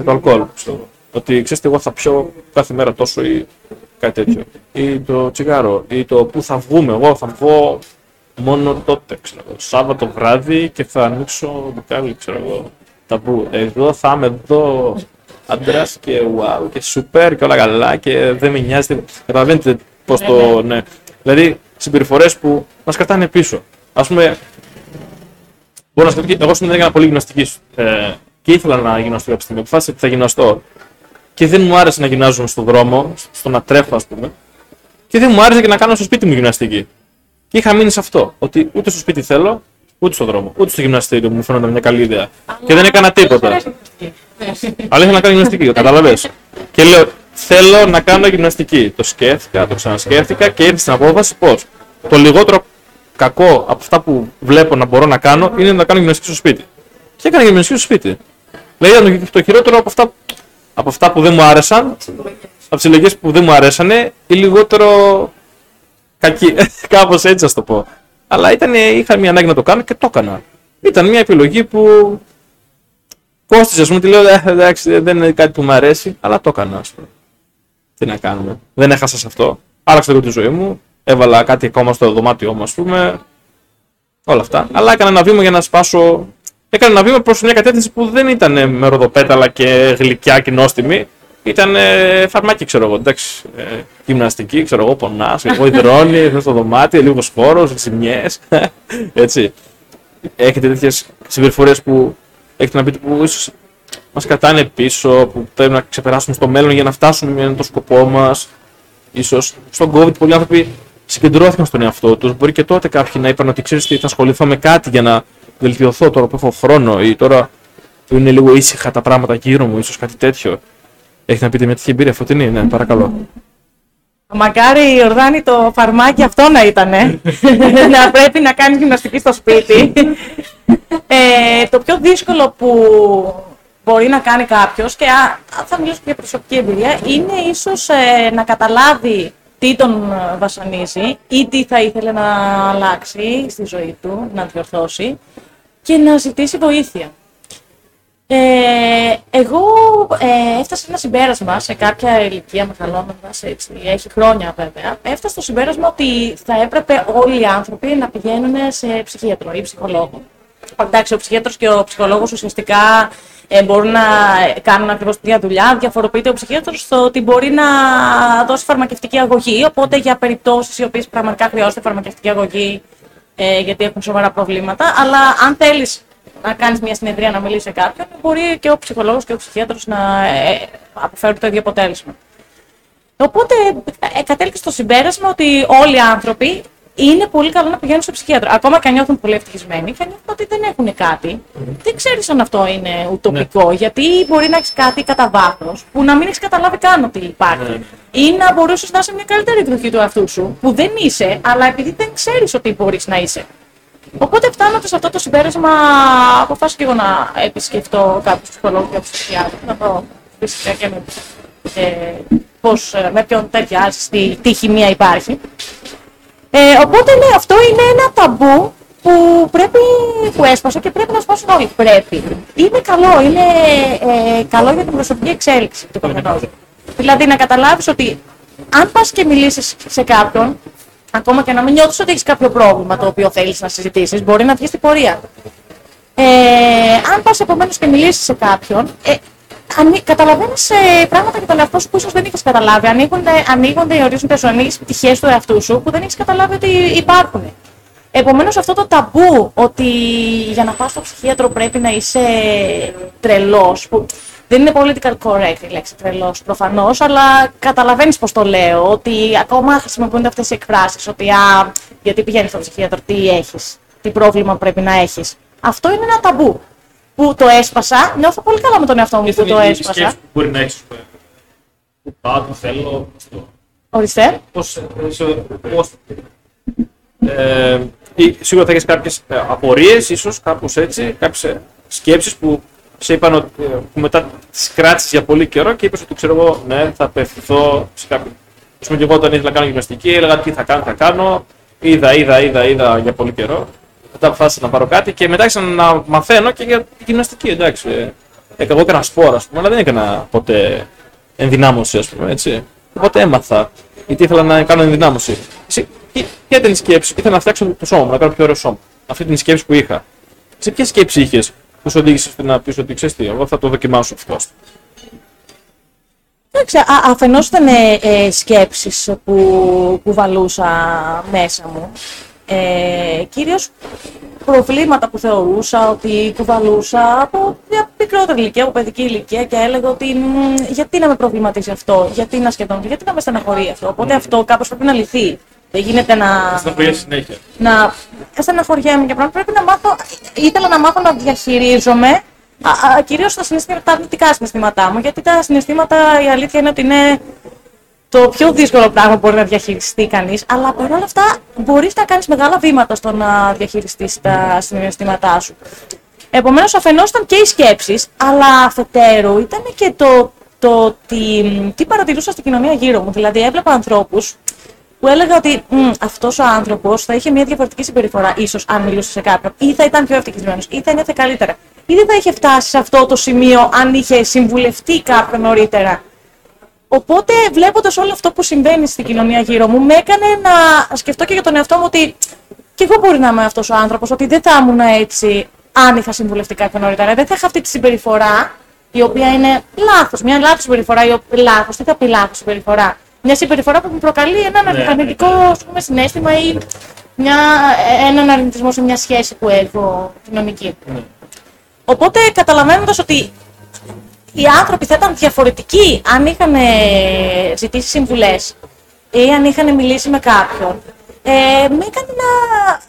το αλκοόλ, πιστεύω. Ότι ξέρεις τι, εγώ θα πιω κάθε μέρα τόσο ή κάτι τέτοιο. Ή το τσιγάρο, ή το που θα βγούμε, εγώ θα βγω μόνο τότε, ξέρω εγώ. Σάββατο βράδυ και θα ανοίξω μπουκάλι, ξέρω εγώ. Ταμπού. Εγώ θα είμαι εδώ αντράς και wow και super και όλα καλά και δεν με νοιάζεται. Καταλαβαίνετε πώς το. Ναι. Δηλαδή συμπεριφορές που μας κρατάνε πίσω. Ας πούμε. Μπορώ να σκεφτώ. Εγώ σήμερα έκανα πολύ γυμναστική και ήθελα να γυμναστώ κάποια στιγμή. Αποφάσισα ότι θα γυμναστώ. Και δεν μου άρεσε να γυμνάζομαι στον δρόμο, στο να τρέχω, ας πούμε. Και δεν μου άρεσε και να κάνω στο σπίτι μου γυμναστική. Και είχα μείνει σε αυτό, ότι ούτε στο σπίτι θέλω, ούτε στον δρόμο, ούτε στο γυμναστήριο που μου φαίνονταν μια καλή ιδέα. Και δεν έκανα τίποτα. Αλλά ήθελα να κάνω γυμναστική, καταλαβαίνεις. Και λέω, θέλω να κάνω γυμναστική. Το σκέφτηκα, το ξανασκέφτηκα και ήρθε στην απόφαση πως το λιγότερο κακό από αυτά που βλέπω να μπορώ να κάνω είναι να κάνω γυμναστική στο σπίτι. Και έκανα γυμναστική στο σπίτι. Δηλαδή ήταν το χειρότερο από αυτά. Από αυτά που δεν μου άρεσαν, από τις συλλογές που δεν μου αρέσανε, ή λιγότερο κακή, κάπως έτσι ας το πω. Αλλά είχα μια ανάγκη να το κάνω και το έκανα. Ήταν μια επιλογή που κόστιζε, ας πούμε, τη λέω εντάξει, δεν είναι κάτι που μου αρέσει, αλλά το έκανα, ας πούμε. Τι να κάνουμε, δεν έχασα σε αυτό. Άλλαξα λίγο τη ζωή μου, έβαλα κάτι ακόμα στο δωμάτιό μου, ας πούμε, όλα αυτά. Αλλά έκανα ένα βήμα για να σπάσω. Έκανε ένα βήμα προς μια κατεύθυνση που δεν ήταν μεροδοπέταλα και γλυκιά και νόστιμη. Ήταν φαρμάκι, ξέρω εγώ. Εντάξει, γυμναστική, ξέρω εγώ, πονάς, εγώ υδρώνει, θες το δωμάτιο, λίγος χώρος, ζημιές. Έτσι. Έχετε τέτοιες συμπεριφορές που έχετε να πείτε που ίσως μας κρατάνε πίσω, που πρέπει να ξεπεράσουμε στο μέλλον για να φτάσουμε με το σκοπό μας. Ίσως στον COVID πολλοί άνθρωποι συγκεντρώθηκαν στον εαυτό τους. Μπορεί και τότε κάποιοι να είπαν ότι ξέρεις τι, θα ασχοληθώ με κάτι για να βελτιωθώ τώρα που έχω χρόνο ή τώρα που είναι λίγο ήσυχα τα πράγματα γύρω μου, ίσως κάτι τέτοιο. Έχετε να πείτε μια τέτοια εμπειρία, Φωτεινή? Ναι, παρακαλώ. Μακάρι, Ιορδάνη, το φαρμάκι αυτό να ήτανε. Να πρέπει να κάνεις γυμναστική στο σπίτι. Το πιο δύσκολο που μπορεί να κάνει κάποιος, και θα μιλήσω για προσωπική εμπειρία, είναι ίσως να καταλάβει τι τον βασανίζει ή τι θα ήθελε να αλλάξει στη ζωή του, να διορθώσει, και να ζητήσει βοήθεια. Εγώ έφτασα ένα συμπέρασμα σε κάποια ηλικία, μεγαλώνοντας έτσι, έχει χρόνια βέβαια, έφτασα στο συμπέρασμα ότι θα έπρεπε όλοι οι άνθρωποι να πηγαίνουν σε ψυχίατρο ή ψυχολόγο. Εντάξει, ο ψυχίατρος και ο ψυχολόγος ουσιαστικά μπορούν να κάνουν ακριβώς τη δουλειά. Διαφοροποιείται ο ψυχίατρος στο ότι μπορεί να δώσει φαρμακευτική αγωγή. Οπότε για περιπτώσεις οι οποίες πραγματικά χρειάζονται φαρμακευτική αγωγή γιατί έχουν σοβαρά προβλήματα. Αλλά αν θέλεις να κάνεις μια συνεδρία να μιλήσεις σε κάποιον, μπορεί και ο ψυχολόγος και ο ψυχίατρος να αποφέρουν το ίδιο αποτέλεσμα. Οπότε κατέληξε στο συμπέρασμα ότι όλοι οι άνθρωποι είναι πολύ καλό να πηγαίνουν στο ψυχίατρο. Ακόμα και αν νιώθουν πολύ ευτυχισμένοι και νιώθουν ότι δεν έχουν κάτι, δεν ξέρεις αν αυτό είναι ουτοπικό. Ναι. Γιατί μπορεί να έχεις κάτι κατά βάθος που να μην έχεις καταλάβει καν ότι υπάρχει. Ναι. Ή να μπορούσες να είσαι μια καλύτερη εκδοχή του εαυτού σου, που δεν είσαι, αλλά επειδή δεν ξέρεις ότι μπορείς να είσαι. Οπότε, φτάνοντας σε αυτό το συμπέρασμα, αποφάσισα και εγώ να επισκεφτώ κάποιους ψυχολόγους και ψυχιάτρους, να δω φυσικά και με ποιον ταιριάζει, τι χημεία υπάρχει. Οπότε ναι, αυτό είναι ένα ταμπού που έσπασα και πρέπει να σπάσουν όλοι. Πρέπει. Είναι καλό, καλό για την προσωπική εξέλιξη του καθενός. Δηλαδή να καταλάβεις ότι αν πας και μιλήσεις σε κάποιον, ακόμα και να μην νιώθεις ότι έχεις κάποιο πρόβλημα το οποίο θέλεις να συζητήσεις, μπορεί να βγεις στην πορεία. Αν πας επομένως και μιλήσεις σε κάποιον, καταλαβαίνεις πράγματα για τον εαυτό σου που ίσως δεν έχεις καταλάβει. Ανοίγονται οι ορίζοντες σου, ανοίγεις πτυχές του εαυτού σου που δεν έχεις καταλάβει ότι υπάρχουν. Επομένως, αυτό το ταμπού ότι για να πας στο ψυχίατρο πρέπει να είσαι τρελός, που δεν είναι political correct η λέξη τρελός προφανώς, αλλά καταλαβαίνεις πώς το λέω. Ότι ακόμα χρησιμοποιούνται αυτές οι εκφράσεις, ότι γιατί πηγαίνεις στο ψυχίατρο, τι έχεις, τι πρόβλημα πρέπει να έχεις. Αυτό είναι ένα ταμπού. που το έσπασα. Νιώθω πολύ καλά με τον εαυτό μου που το έσπασα. Σκέψη που μπορεί να έχεις. Πάω, το θέλω. Ορίστε. Σίγουρα θα έχεις κάποιες απορίες, ίσως κάπως έτσι, κάποιες σκέψεις που σε είπαν ότι μετά τις κράτησες για πολύ καιρό και είπες ότι ξέρω εγώ, ναι, θα απευθυνθώ σε κάποιον. Ας πούμε και εγώ όταν ήθελα να κάνω γυμναστική, έλεγα τι θα κάνω, είδα για πολύ καιρό. Μετά αποφάσισα να πάρω κάτι και μετά να μαθαίνω και για τη γυμναστική, εντάξει. Εγώ έκανα σπόρα, ας πούμε, αλλά δεν έκανα ποτέ ενδυνάμωση, ας πούμε, έτσι. Οπότε έμαθα, γιατί ήθελα να κάνω ενδυνάμωση. Ποια ήταν η σκέψη, ήθελα να φτιάξω το σώμα μου, να κάνω πιο ωραίο σώμα. Αυτή ήταν η σκέψη που είχα. Σε ποια σκέψη είχες που σου οδήγησε να πεις ότι ξέρεις τι, εγώ θα το δοκιμάσω αυτό. Εντάξει, αφενός ήταν σκέψεις που βαλούσα μέσα μου. Κυρίως προβλήματα που θεωρούσα ότι κουβαλούσα από μια μικρότερη ηλικία, από παιδική ηλικία και έλεγα ότι γιατί να με προβληματίσει αυτό, γιατί να σκεφτόμουν, γιατί να με στεναχωρεί αυτό. Οπότε αυτό κάπως πρέπει να λυθεί. Δεν γίνεται να στεναχωριέμαι και πράγματα. Πρέπει να μάθω, ήθελα να μάθω να διαχειρίζομαι κυρίως τα αρνητικά συναισθήματά μου, γιατί τα συναισθήματα η αλήθεια είναι ότι είναι το πιο δύσκολο πράγμα που μπορεί να διαχειριστεί κανείς, αλλά παρόλα αυτά μπορείς να κάνεις μεγάλα βήματα στο να διαχειριστείς τα συναισθήματά σου. Επομένως, αφενός ήταν και οι σκέψεις, αλλά αφετέρου ήταν και το ότι τι παρατηρούσα στην κοινωνία γύρω μου. Δηλαδή, έβλεπα ανθρώπους που έλεγα ότι αυτός ο άνθρωπος θα είχε μια διαφορετική συμπεριφορά, ίσως αν μιλούσε σε κάποιον, ή θα ήταν πιο ευτυχισμένος, ή θα ένιωθε καλύτερα, ή δεν θα είχε φτάσει σε αυτό το σημείο αν είχε συμβουλευτεί κάποιον νωρίτερα. Οπότε, βλέποντας όλο αυτό που συμβαίνει στην κοινωνία γύρω μου, με έκανε να σκεφτώ και για τον εαυτό μου ότι και εγώ μπορεί να είμαι αυτός ο άνθρωπος, ότι δεν θα ήμουν έτσι αν είχα συμβουλευτεί κάποιον νωρίτερα. Δεν θα είχα αυτή τη συμπεριφορά, η οποία είναι λάθος. Μια λάθος συμπεριφορά, τι θα πει λάθος συμπεριφορά. Μια συμπεριφορά που μου προκαλεί έναν αρνητικό συναίσθημα ή έναν αρνητισμό σε μια σχέση που έχω κοινωνική. Οπότε, καταλαβαίνοντας ότι οι άνθρωποι θα ήταν διαφορετικοί αν είχαν ζητήσει συμβουλές ή αν είχαν μιλήσει με κάποιον. Με έκανε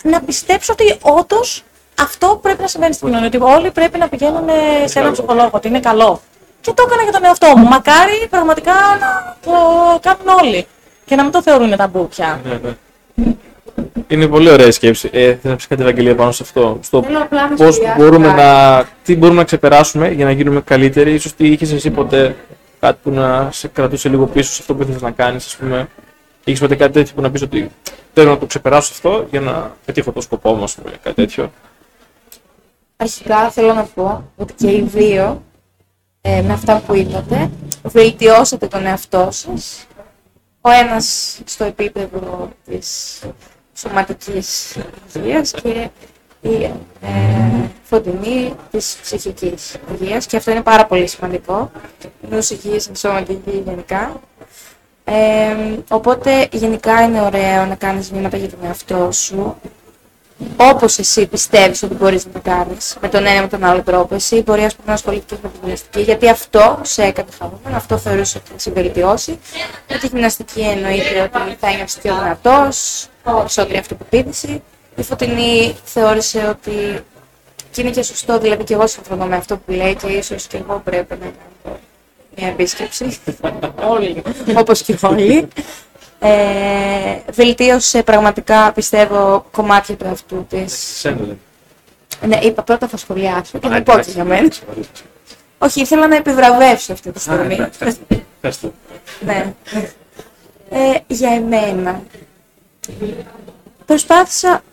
να πιστέψω ότι όντως αυτό πρέπει να συμβαίνει στην κοινωνία. Ότι όλοι πρέπει να πηγαίνουν σε έναν ψυχολόγο, ότι είναι καλό. Και το έκανα για τον εαυτό μου. Μακάρι πραγματικά να το κάνουν όλοι και να μην το θεωρούν ταμπού πια. Είναι πολύ ωραία η σκέψη. Θέλω να πεις κάτι, Ευαγγελία, πάνω σε αυτό. Στο πώς μπορούμε να ξεπεράσουμε για να γίνουμε καλύτεροι. Ίσως τι είχες εσύ ποτέ κάτι που να σε κρατούσε λίγο πίσω σε αυτό που ήθελες να κάνεις, ας πούμε. Είχες ποτέ κάτι τέτοιο που να πεις ότι θέλω να το ξεπεράσω αυτό για να πετύχω το σκοπό μου, ας πούμε, κάτι τέτοιο. Αρχικά θέλω να πω ότι και οι δύο με αυτά που είπατε βελτιώσατε τον εαυτό σας. Ο ένας στο επίπεδο της σωματικής υγείας και η Φωτεινή της ψυχικής υγείας και αυτό είναι πάρα πολύ σημαντικό. Νους υγείας, σωματική υγεία γενικά. Οπότε γενικά είναι ωραίο να κάνεις βήματα για τον εαυτό σου όπως εσύ πιστεύεις ότι μπορείς να το κάνεις με τον ένα με τον άλλο τρόπο. Εσύ μπορεί ας πούμε, να ασχοληθεί με τη γυμναστική γιατί αυτό σε έκανε χαμόμενο, αυτό θεωρούσε ότι θα σε βελτιώσει. Με τη γυμναστική εννοείται ότι θα είναι πιο δυνατός, περισσότερη αυτοπεποίθηση. Η Φωτεινή θεώρησε ότι και είναι και σωστό, δηλαδή και εγώ συμφωνώ με αυτό που λέει και ίσως και εγώ πρέπει να κάνω μια επίσκεψη. Όλοι, όπως και όλοι. Βελτίωσε πραγματικά, πιστεύω, κομμάτια του αυτού της. Ναι, είπα πρώτα θα σχολιάσω και δεν πω και για μένα. Όχι, ήθελα να επιβραβεύσω αυτή τη στιγμή. Ναι. Για εμένα. Προσπάθησα,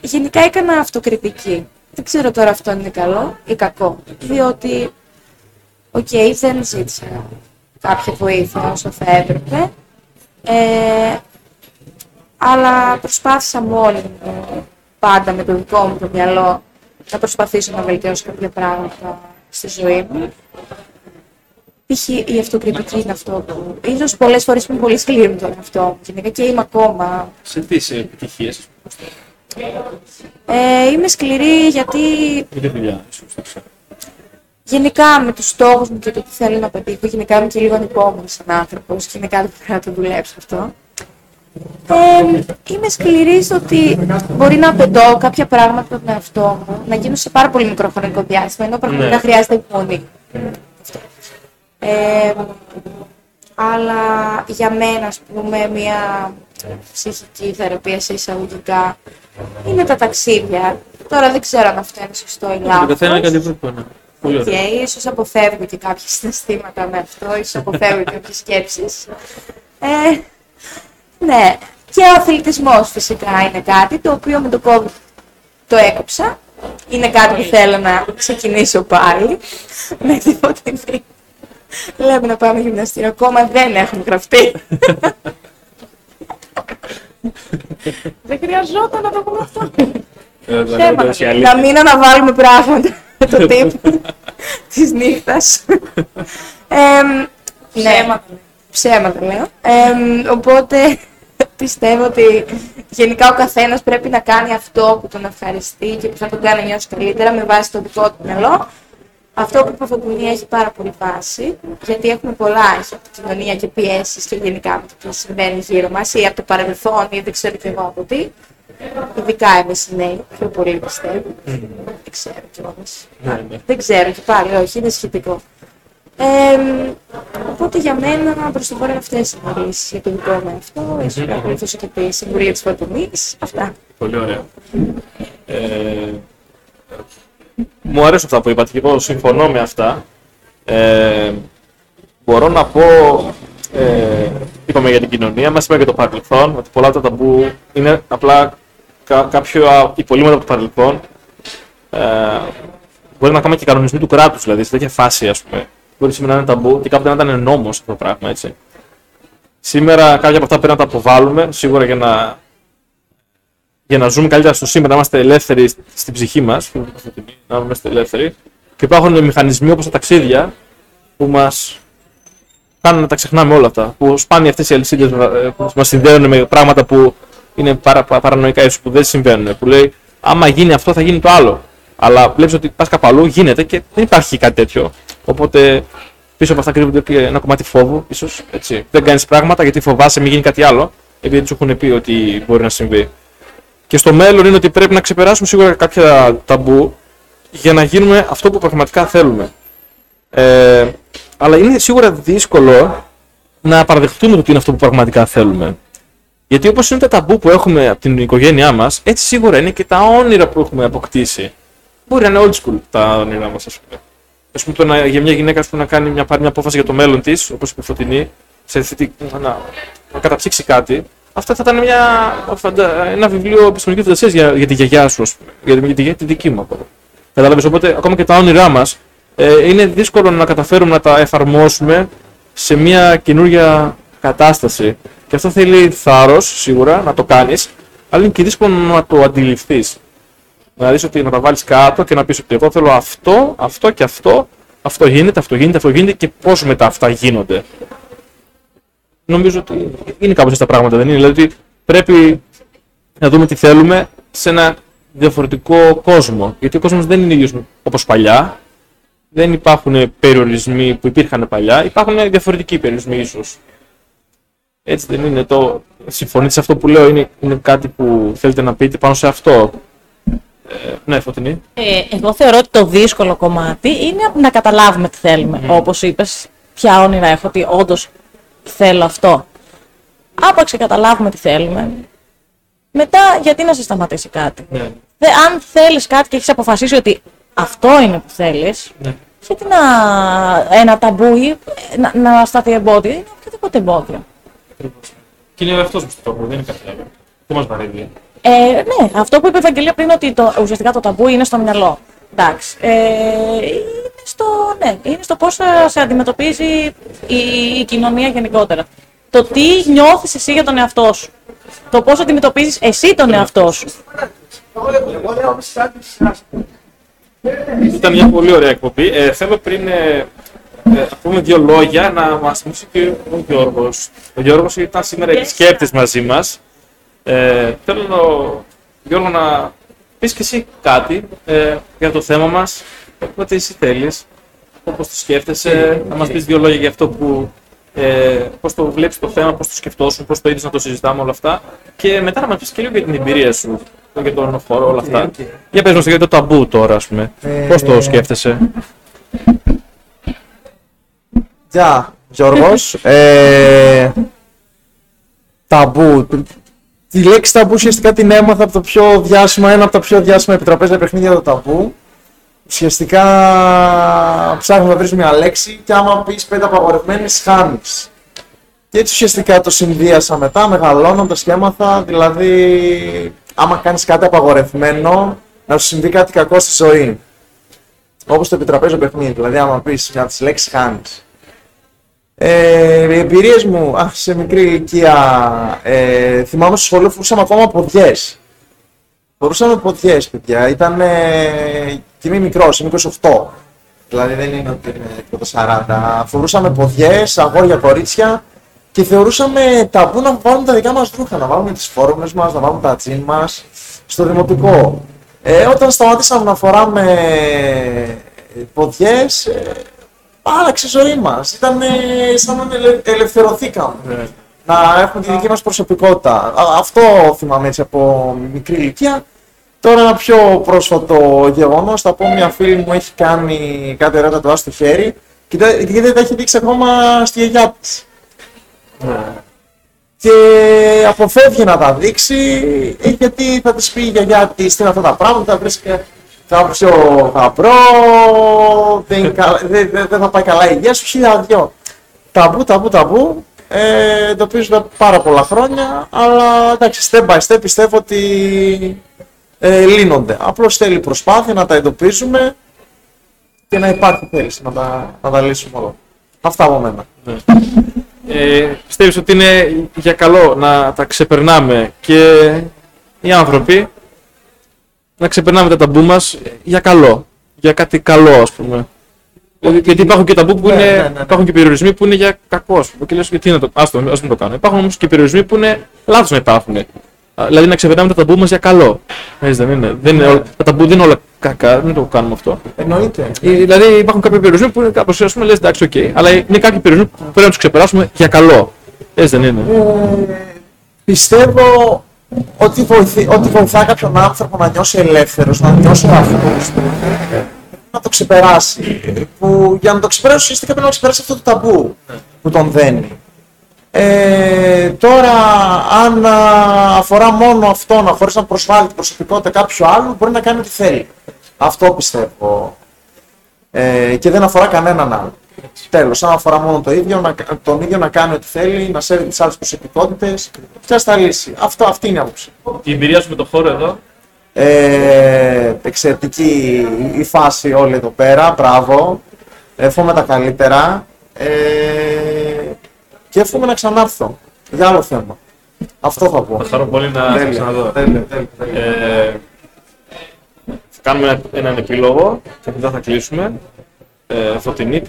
γενικά έκανα αυτοκριτική. Δεν ξέρω τώρα αυτό είναι καλό ή κακό, διότι, δεν ζήτησα κάποια βοήθεια όσο θα έπρεπε, αλλά προσπάθησα μόνη μου, πάντα με το δικό μου το μυαλό, να προσπαθήσω να βελτιώσω κάποια πράγματα στη ζωή μου. Π.χ. η αυτοκριτική είναι αυτό που. Ίσως πολλές φορές είμαι πολύ σκληρή με τον εαυτό μου γενικά και είμαι ακόμα. Σε τι επιτυχίες, είμαι σκληρή γιατί. Για τη δουλειά, γενικά με τους στόχους μου και το τι θέλω να πετύχω, γενικά είμαι και λίγο ανυπόμονη σαν άνθρωπος, γενικά δεν πρέπει να το δουλέψω αυτό. Είμαι σκληρή στο ότι μπορεί να απαιτώ κάποια πράγματα από τον εαυτό μου, να γίνω σε πάρα πολύ μικρό χρονικό διάστημα, ενώ πραγματικά χρειάζεται υπομονή. Αλλά για μένα, ας πούμε, μια ψυχική θεραπεία σε εισαγωγικά είναι τα ταξίδια. Τώρα δεν ξέρω αν αυτό είναι σωστό ή λάθος. Το καθένα είναι κάτι που ίσως αποφεύγω και κάποια συναισθήματα με αυτό, ίσως αποφεύγω και κάποιες σκέψεις. Ναι, και ο αθλητισμός φυσικά είναι κάτι το οποίο με το COVID το έκοψα. Είναι κάτι που θέλω να ξεκινήσω πάλι με τη Φωτεινή. Λέμε να πάμε γυμναστήριο, ακόμα δεν έχουμε γραφτεί. Δεν χρειαζόταν να το πούμε αυτό. Να μην αναβάλουμε πράγματα με το τύπο της νύχτας. Ψέματα λέω. Οπότε πιστεύω ότι γενικά ο καθένας πρέπει να κάνει αυτό που τον ευχαριστεί και που θα τον κάνει να νιώσει καλύτερα με βάση το δικό του μυαλό. Αυτό που είπε η Φωτεινή έχει πάρα πολύ βάση, γιατί έχουμε πολλά από την κοινωνία και πιέσεις και γενικά με το τι συμβαίνει γύρω μας ή από το παρελθόν ή δεν ξέρω και εγώ από τι. Ειδικά εμείς οι νέοι, πιο πολύ πιστεύω. Δεν ξέρω κι όμως. Δεν ξέρω και πάλι, όχι, είναι σχετικό. Οπότε για μένα προς το χώρο αυτές οι μαρίσεις για το δικό μου αυτό, ίσως να ακολουθήσω και τη συμβουλή της Φωτεινής, αυτά. Πολύ ωραία. Μου αρέσουν αυτά που είπατε και εγώ συμφωνώ με αυτά. Μπορώ να πω, είπαμε για την κοινωνία, μας είπαμε για το παρελθόν, ότι πολλά τα ταμπού είναι απλά κάποια υπολείμματα από το παρελθόν. Μπορεί να κάνουμε και κανονισμοί του κράτους, δηλαδή σε τέτοια φάση, ας πούμε. Μπορεί σήμερα να είναι ταμπού και κάποτε να ήταν νόμος αυτό το πράγμα, έτσι. Σήμερα κάποια από αυτά πρέπει να τα αποβάλουμε, σίγουρα για να ζούμε καλύτερα στο σήμερα, να είμαστε ελεύθεροι στην ψυχή μας, να είμαστε ελεύθεροι. Και υπάρχουν μηχανισμοί όπως τα ταξίδια που μας κάνουν να τα ξεχνάμε όλα αυτά. Που σπάνια αυτές οι αλυσίδες που μας συνδέουν με πράγματα που είναι παρανοϊκά ίσως, που δεν συμβαίνουν. Που λέει, άμα γίνει αυτό, θα γίνει το άλλο. Αλλά βλέπεις ότι πας κάπου αλλού, γίνεται και δεν υπάρχει κάτι τέτοιο. Οπότε πίσω από αυτά κρύβεται και ένα κομμάτι φόβου, ίσως. Έτσι. Δεν κάνεις πράγματα γιατί φοβάσαι μην γίνει κάτι άλλο, επειδή τους έχουν πει ότι μπορεί να συμβεί. Και στο μέλλον είναι ότι πρέπει να ξεπεράσουμε σίγουρα κάποια ταμπού για να γίνουμε αυτό που πραγματικά θέλουμε. Αλλά είναι σίγουρα δύσκολο να παραδεχτούμε το τι είναι αυτό που πραγματικά θέλουμε. Γιατί όπως είναι τα ταμπού που έχουμε από την οικογένειά μας, έτσι σίγουρα είναι και τα όνειρα που έχουμε αποκτήσει. Μπορεί να είναι old school τα όνειρά μας, ας πούμε. Ας πούμε, για μια γυναίκα ας πούμε, να κάνει πάρει μια απόφαση για το μέλλον της, όπως είπε η Φωτεινή, να καταψύξει κάτι. Αυτά θα ήταν ένα βιβλίο επιστημονικής φαντασίας για τη γιαγιά σου, ας πούμε. Για τη γιαγιά τη δική μου. Καταλάβεις, οπότε ακόμα και τα όνειρά μας είναι δύσκολο να καταφέρουμε να τα εφαρμόσουμε σε μια καινούργια κατάσταση. Και αυτό θέλει θάρρος, σίγουρα, να το κάνεις, αλλά είναι και δύσκολο να το αντιληφθείς. Να δεις ότι να τα βάλεις κάτω και να πεις ότι εγώ θέλω αυτό, αυτό και αυτό, αυτό γίνεται και πώς μετά αυτά γίνονται. Νομίζω ότι είναι κάπως αυτά τα πράγματα, δεν είναι. Δηλαδή πρέπει να δούμε τι θέλουμε σε ένα διαφορετικό κόσμο. Γιατί ο κόσμος δεν είναι ίδιος όπως παλιά. Δεν υπάρχουν περιορισμοί που υπήρχαν παλιά. Υπάρχουν διαφορετικοί περιορισμοί ίσως. Έτσι δεν είναι το... Συμφωνείτε σε αυτό που λέω, είναι κάτι που θέλετε να πείτε πάνω σε αυτό. Ναι, Φωτεινή. Εγώ θεωρώ ότι το δύσκολο κομμάτι είναι να καταλάβουμε τι θέλουμε. Όπως είπες, ποια όνειρα έχω, ότι όντως θέλω αυτό. Άπαξε καταλάβουμε τι θέλουμε. Μετά, γιατί να σε σταματήσει κάτι. Ναι. Αν θέλεις κάτι και έχεις αποφασίσει ότι αυτό είναι που θέλεις, ναι. Γιατί να ένα ταμπού ή να σταθεί εμπόδιο, είναι οποιοδήποτε εμπόδιο. Και είναι αυτός που στο τόπο, δεν είναι κάτι άλλο. Πού μας βαρύνει. Ναι, αυτό που είπε η Ευαγγελία πριν, ότι ουσιαστικά το ταμπού είναι στο μυαλό. Εντάξει. Είναι στο πώς θα σε αντιμετωπίζει η κοινωνία γενικότερα. Το τι νιώθεις εσύ για τον εαυτό σου. Το πώς αντιμετωπίζεις εσύ τον εαυτό σου. Ήταν μια πολύ ωραία εκπομπή. Θέλω πριν πούμε δύο λόγια να μας μιλήσει και ο Γιώργος. Ο Γιώργος ήταν σήμερα επισκέπτης μαζί μας. Θέλω, Γιώργο, να πεις και εσύ κάτι για το θέμα μας. Ό,τι εσύ θέλεις, όπως το σκέφτεσαι, να μας πεις δύο λόγια για αυτό που πώς το βλέπεις το θέμα, πώς το σκεφτόσουν, πώς το είδες να το συζητάμε όλα αυτά. Και μετά να μας πεις και λίγο για την εμπειρία σου, για τον χώρο, όλα αυτά. Okay. Για πες μας για το ταμπού τώρα, ας πούμε. Πώς το σκέφτεσαι. Γεια, Γιώργος. Ταμπού. Τη λέξη ταμπού ουσιαστικά την έμαθα από το πιο διάσημα, ένα από τα πιο διάσημα επιτραπέζια παιχνίδια, το ταμπού. Ουσιαστικά ψάχνουμε να βρεις μια λέξη και άμα πεις 5 απαγορευμένες χάνεις. Και έτσι ουσιαστικά το συνδύασα μετά, μεγαλώνοντας και έμαθα, δηλαδή άμα κάνεις κάτι απαγορευμένο να σου συμβεί κάτι κακό στη ζωή. Όπως το επιτραπέζιο παιχνίδι, δηλαδή άμα πεις μια από τις λέξεις χάνεις. Οι εμπειρίες μου σε μικρή ηλικία, θυμάμαι στο σχολείο φορούσαμε ακόμα ποδιές. Φορούσαμε ποδιές, παιδιά, ήταν και είμαι μικρός, είμαι 28, δηλαδή δεν είναι ότι είναι 40. Φορούσαμε ποδιές, αγόρια, κορίτσια και θεωρούσαμε ταμπού να βάλουμε τα δικά μας ρούχα, να βάλουμε τις φόρμες μας, να βάλουμε τα τζιν μας στο δημοτικό. Όταν σταματήσαμε να φοράμε ποδιές, άλλαξε η ζωή μας. Ήταν σαν να ελευθερωθήκαμε. Yeah. Να έχουμε τη δική μας προσωπικότητα. Αυτό θυμάμαι έτσι από μικρή ηλικία. Τώρα ένα πιο πρόσφατο γεγονός, θα πω, μια φίλη μου έχει κάνει κάτι ωραία τατουάζ στο χέρι και δεν τα έχει δείξει ακόμα στη γιαγιά της. Yeah. Και αποφεύγει να τα δείξει, γιατί θα της πει η γιαγιά της τι είναι αυτά τα πράγματα, θα βρεις ο γαμπρό, δεν θα πάει καλά η υγεία σου, 1002. Ταμπού, εντοπίζουμε πάρα πολλά χρόνια, αλλά εντάξει, step by step πιστεύω ότι λύνονται. Απλώς θέλει προσπάθεια να τα εντοπίζουμε και να υπάρχει θέληση να τα λύσουμε όλα. Αυτά από μένα. Πιστεύεις ότι είναι για καλό να τα ξεπερνάμε και οι άνθρωποι να ξεπερνάμε τα ταμπού μας για καλό, για κάτι καλό, ας πούμε. Γιατί υπάρχουν και ταμπού που είναι, υπάρχουν και περιορισμοί που είναι για κακό, ας πούμε. Και λες, γιατί να το, ας μην το κάνω. Υπάρχουν όμως και περιορισμοί που είναι λάθος να υπάρχουν. Δηλαδή να ξεπερνάμε τα ταμπού μας για καλό. Έτσι δεν είναι. Τα ταμπού δεν είναι όλα κακά, δεν το κάνουμε αυτό. Εννοείται. Δηλαδή υπάρχουν κάποιοι περιορισμοί που είναι κάπως, ας πούμε, λες, εντάξει, okay. Αλλά είναι κάποιοι περιορισμοί που πρέπει να τους ξεπεράσουμε για καλό. Έτσι δεν είναι. Πιστεύω ότι βοηθά κάποιον άνθρωπο να νιώσει ελεύθερος, να νιώσει αυτός, να το ξεπεράσει. Που για να το ξεπεράσει, ουσιαστικά πρέπει να ξεπεράσει αυτό το ταμπού που τον δένει. Τώρα, αν αφορά μόνο αυτόν, χωρίς να προσβάλλει την προσωπικότητα κάποιου άλλου, μπορεί να κάνει ό,τι θέλει. Αυτό πιστεύω. Και δεν αφορά κανέναν άλλο. Τέλος, αν αφορά μόνο το ίδιο, τον ίδιο να κάνει ό,τι θέλει, να σέβει τις άλλες προσωπικότητες και ας τα λύσει. Αυτή είναι η άποψη. Η εμπειρία σου με το χώρο εδώ. Εξαιρετική η φάση όλη εδώ πέρα, μπράβο. Εύχομαι τα καλύτερα. Και εύχομαι να ξανάρθω για άλλο θέμα. Αυτό θα πω. Θα χαρώ πολύ να ξαναδώ. Θα κάνουμε έναν επίλογο και μετά θα κλείσουμε. Φωτεινή,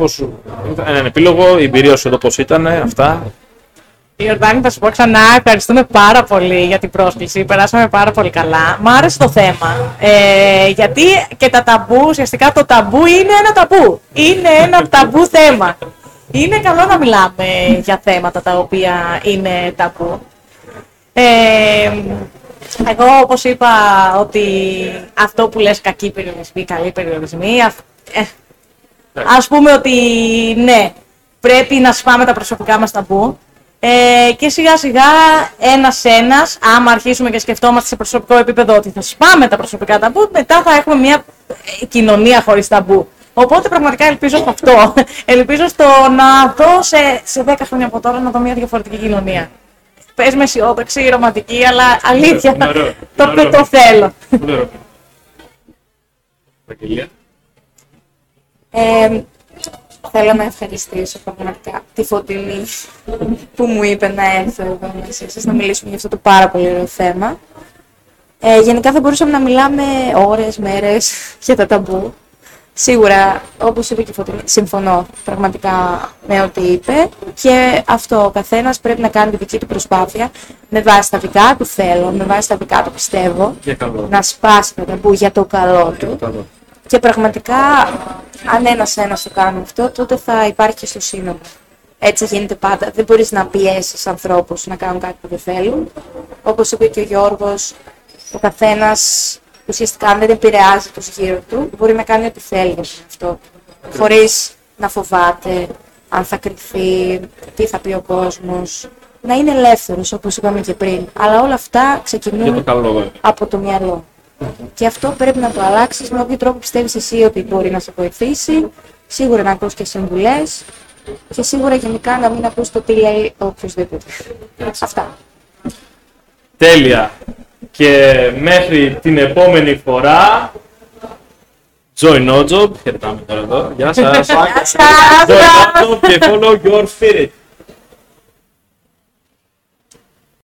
έναν επίλογο, η εμπειρία σου εδώ πώς ήταν, αυτά. Ιορδάνη, θα σου πω ξανά, ευχαριστούμε πάρα πολύ για την πρόσκληση, περάσαμε πάρα πολύ καλά. Μ' άρεσε το θέμα, γιατί και τα ταμπού, ουσιαστικά το ταμπού είναι ένα ταμπού. Είναι ένα ταμπού θέμα. Είναι καλό να μιλάμε για θέματα τα οποία είναι ταμπού. Εγώ, όπως είπα, ότι αυτό που λες κακοί περιορισμοί, καλοί περιορισμοί, ας πούμε ότι ναι, πρέπει να σπάμε τα προσωπικά μας ταμπού και σιγά σιγά ένας, άμα αρχίσουμε και σκεφτόμαστε σε προσωπικό επίπεδο ότι θα σπάμε τα προσωπικά ταμπού, μετά θα έχουμε μια κοινωνία χωρίς ταμπού. Οπότε πραγματικά ελπίζω σε αυτό, ελπίζω στο να δω σε 10 χρόνια από τώρα να δω μια διαφορετική κοινωνία. Πες με αισιόδοξη, ρομαντική, αλλά αλήθεια, το θέλω. Θέλω να ευχαριστήσω πραγματικά τη Φωτεινή που μου είπε να έρθω εδώ μαζί σας, να μιλήσουμε για αυτό το πάρα πολύ ωραίο θέμα. Γενικά θα μπορούσαμε να μιλάμε ώρες, μέρες για τα ταμπού. Σίγουρα, όπως είπε και η Φωτεινή, συμφωνώ πραγματικά με ό,τι είπε και αυτό, ο καθένας πρέπει να κάνει τη δική του προσπάθεια με βάση τα δικά του θέλω, με βάση τα δικά του πιστεύω, να σπάσει τα ταμπού για το καλό του. Και πραγματικά, αν ένας το κάνει αυτό, τότε θα υπάρχει και στο σύνολο. Έτσι γίνεται πάντα. Δεν μπορείς να πιέσεις ανθρώπους να κάνουν κάτι που δεν θέλουν. Όπως είπε και ο Γιώργος, ο καθένας ουσιαστικά δεν επηρεάζει τους γύρω του. Μπορεί να κάνει ό,τι θέλει αυτό. Χωρίς να φοβάται αν θα κρυφθεί, τι θα πει ο κόσμος. Να είναι ελεύθερος, όπως είπαμε και πριν. Αλλά όλα αυτά ξεκινούν από το μυαλό. Και αυτό πρέπει να το αλλάξεις με όποιο τρόπο πιστεύεις εσύ ότι μπορεί να σε βοηθήσει. Σίγουρα να ακούς και συμβουλές. Και σίγουρα γενικά να μην ακούς το τι λέει οποιοδήποτε. Αυτά. Τέλεια. Και μέχρι την επόμενη φορά. Join no job. Χαιρετάμε τώρα εδώ. Γεια σας. Join no job και follow your spirit.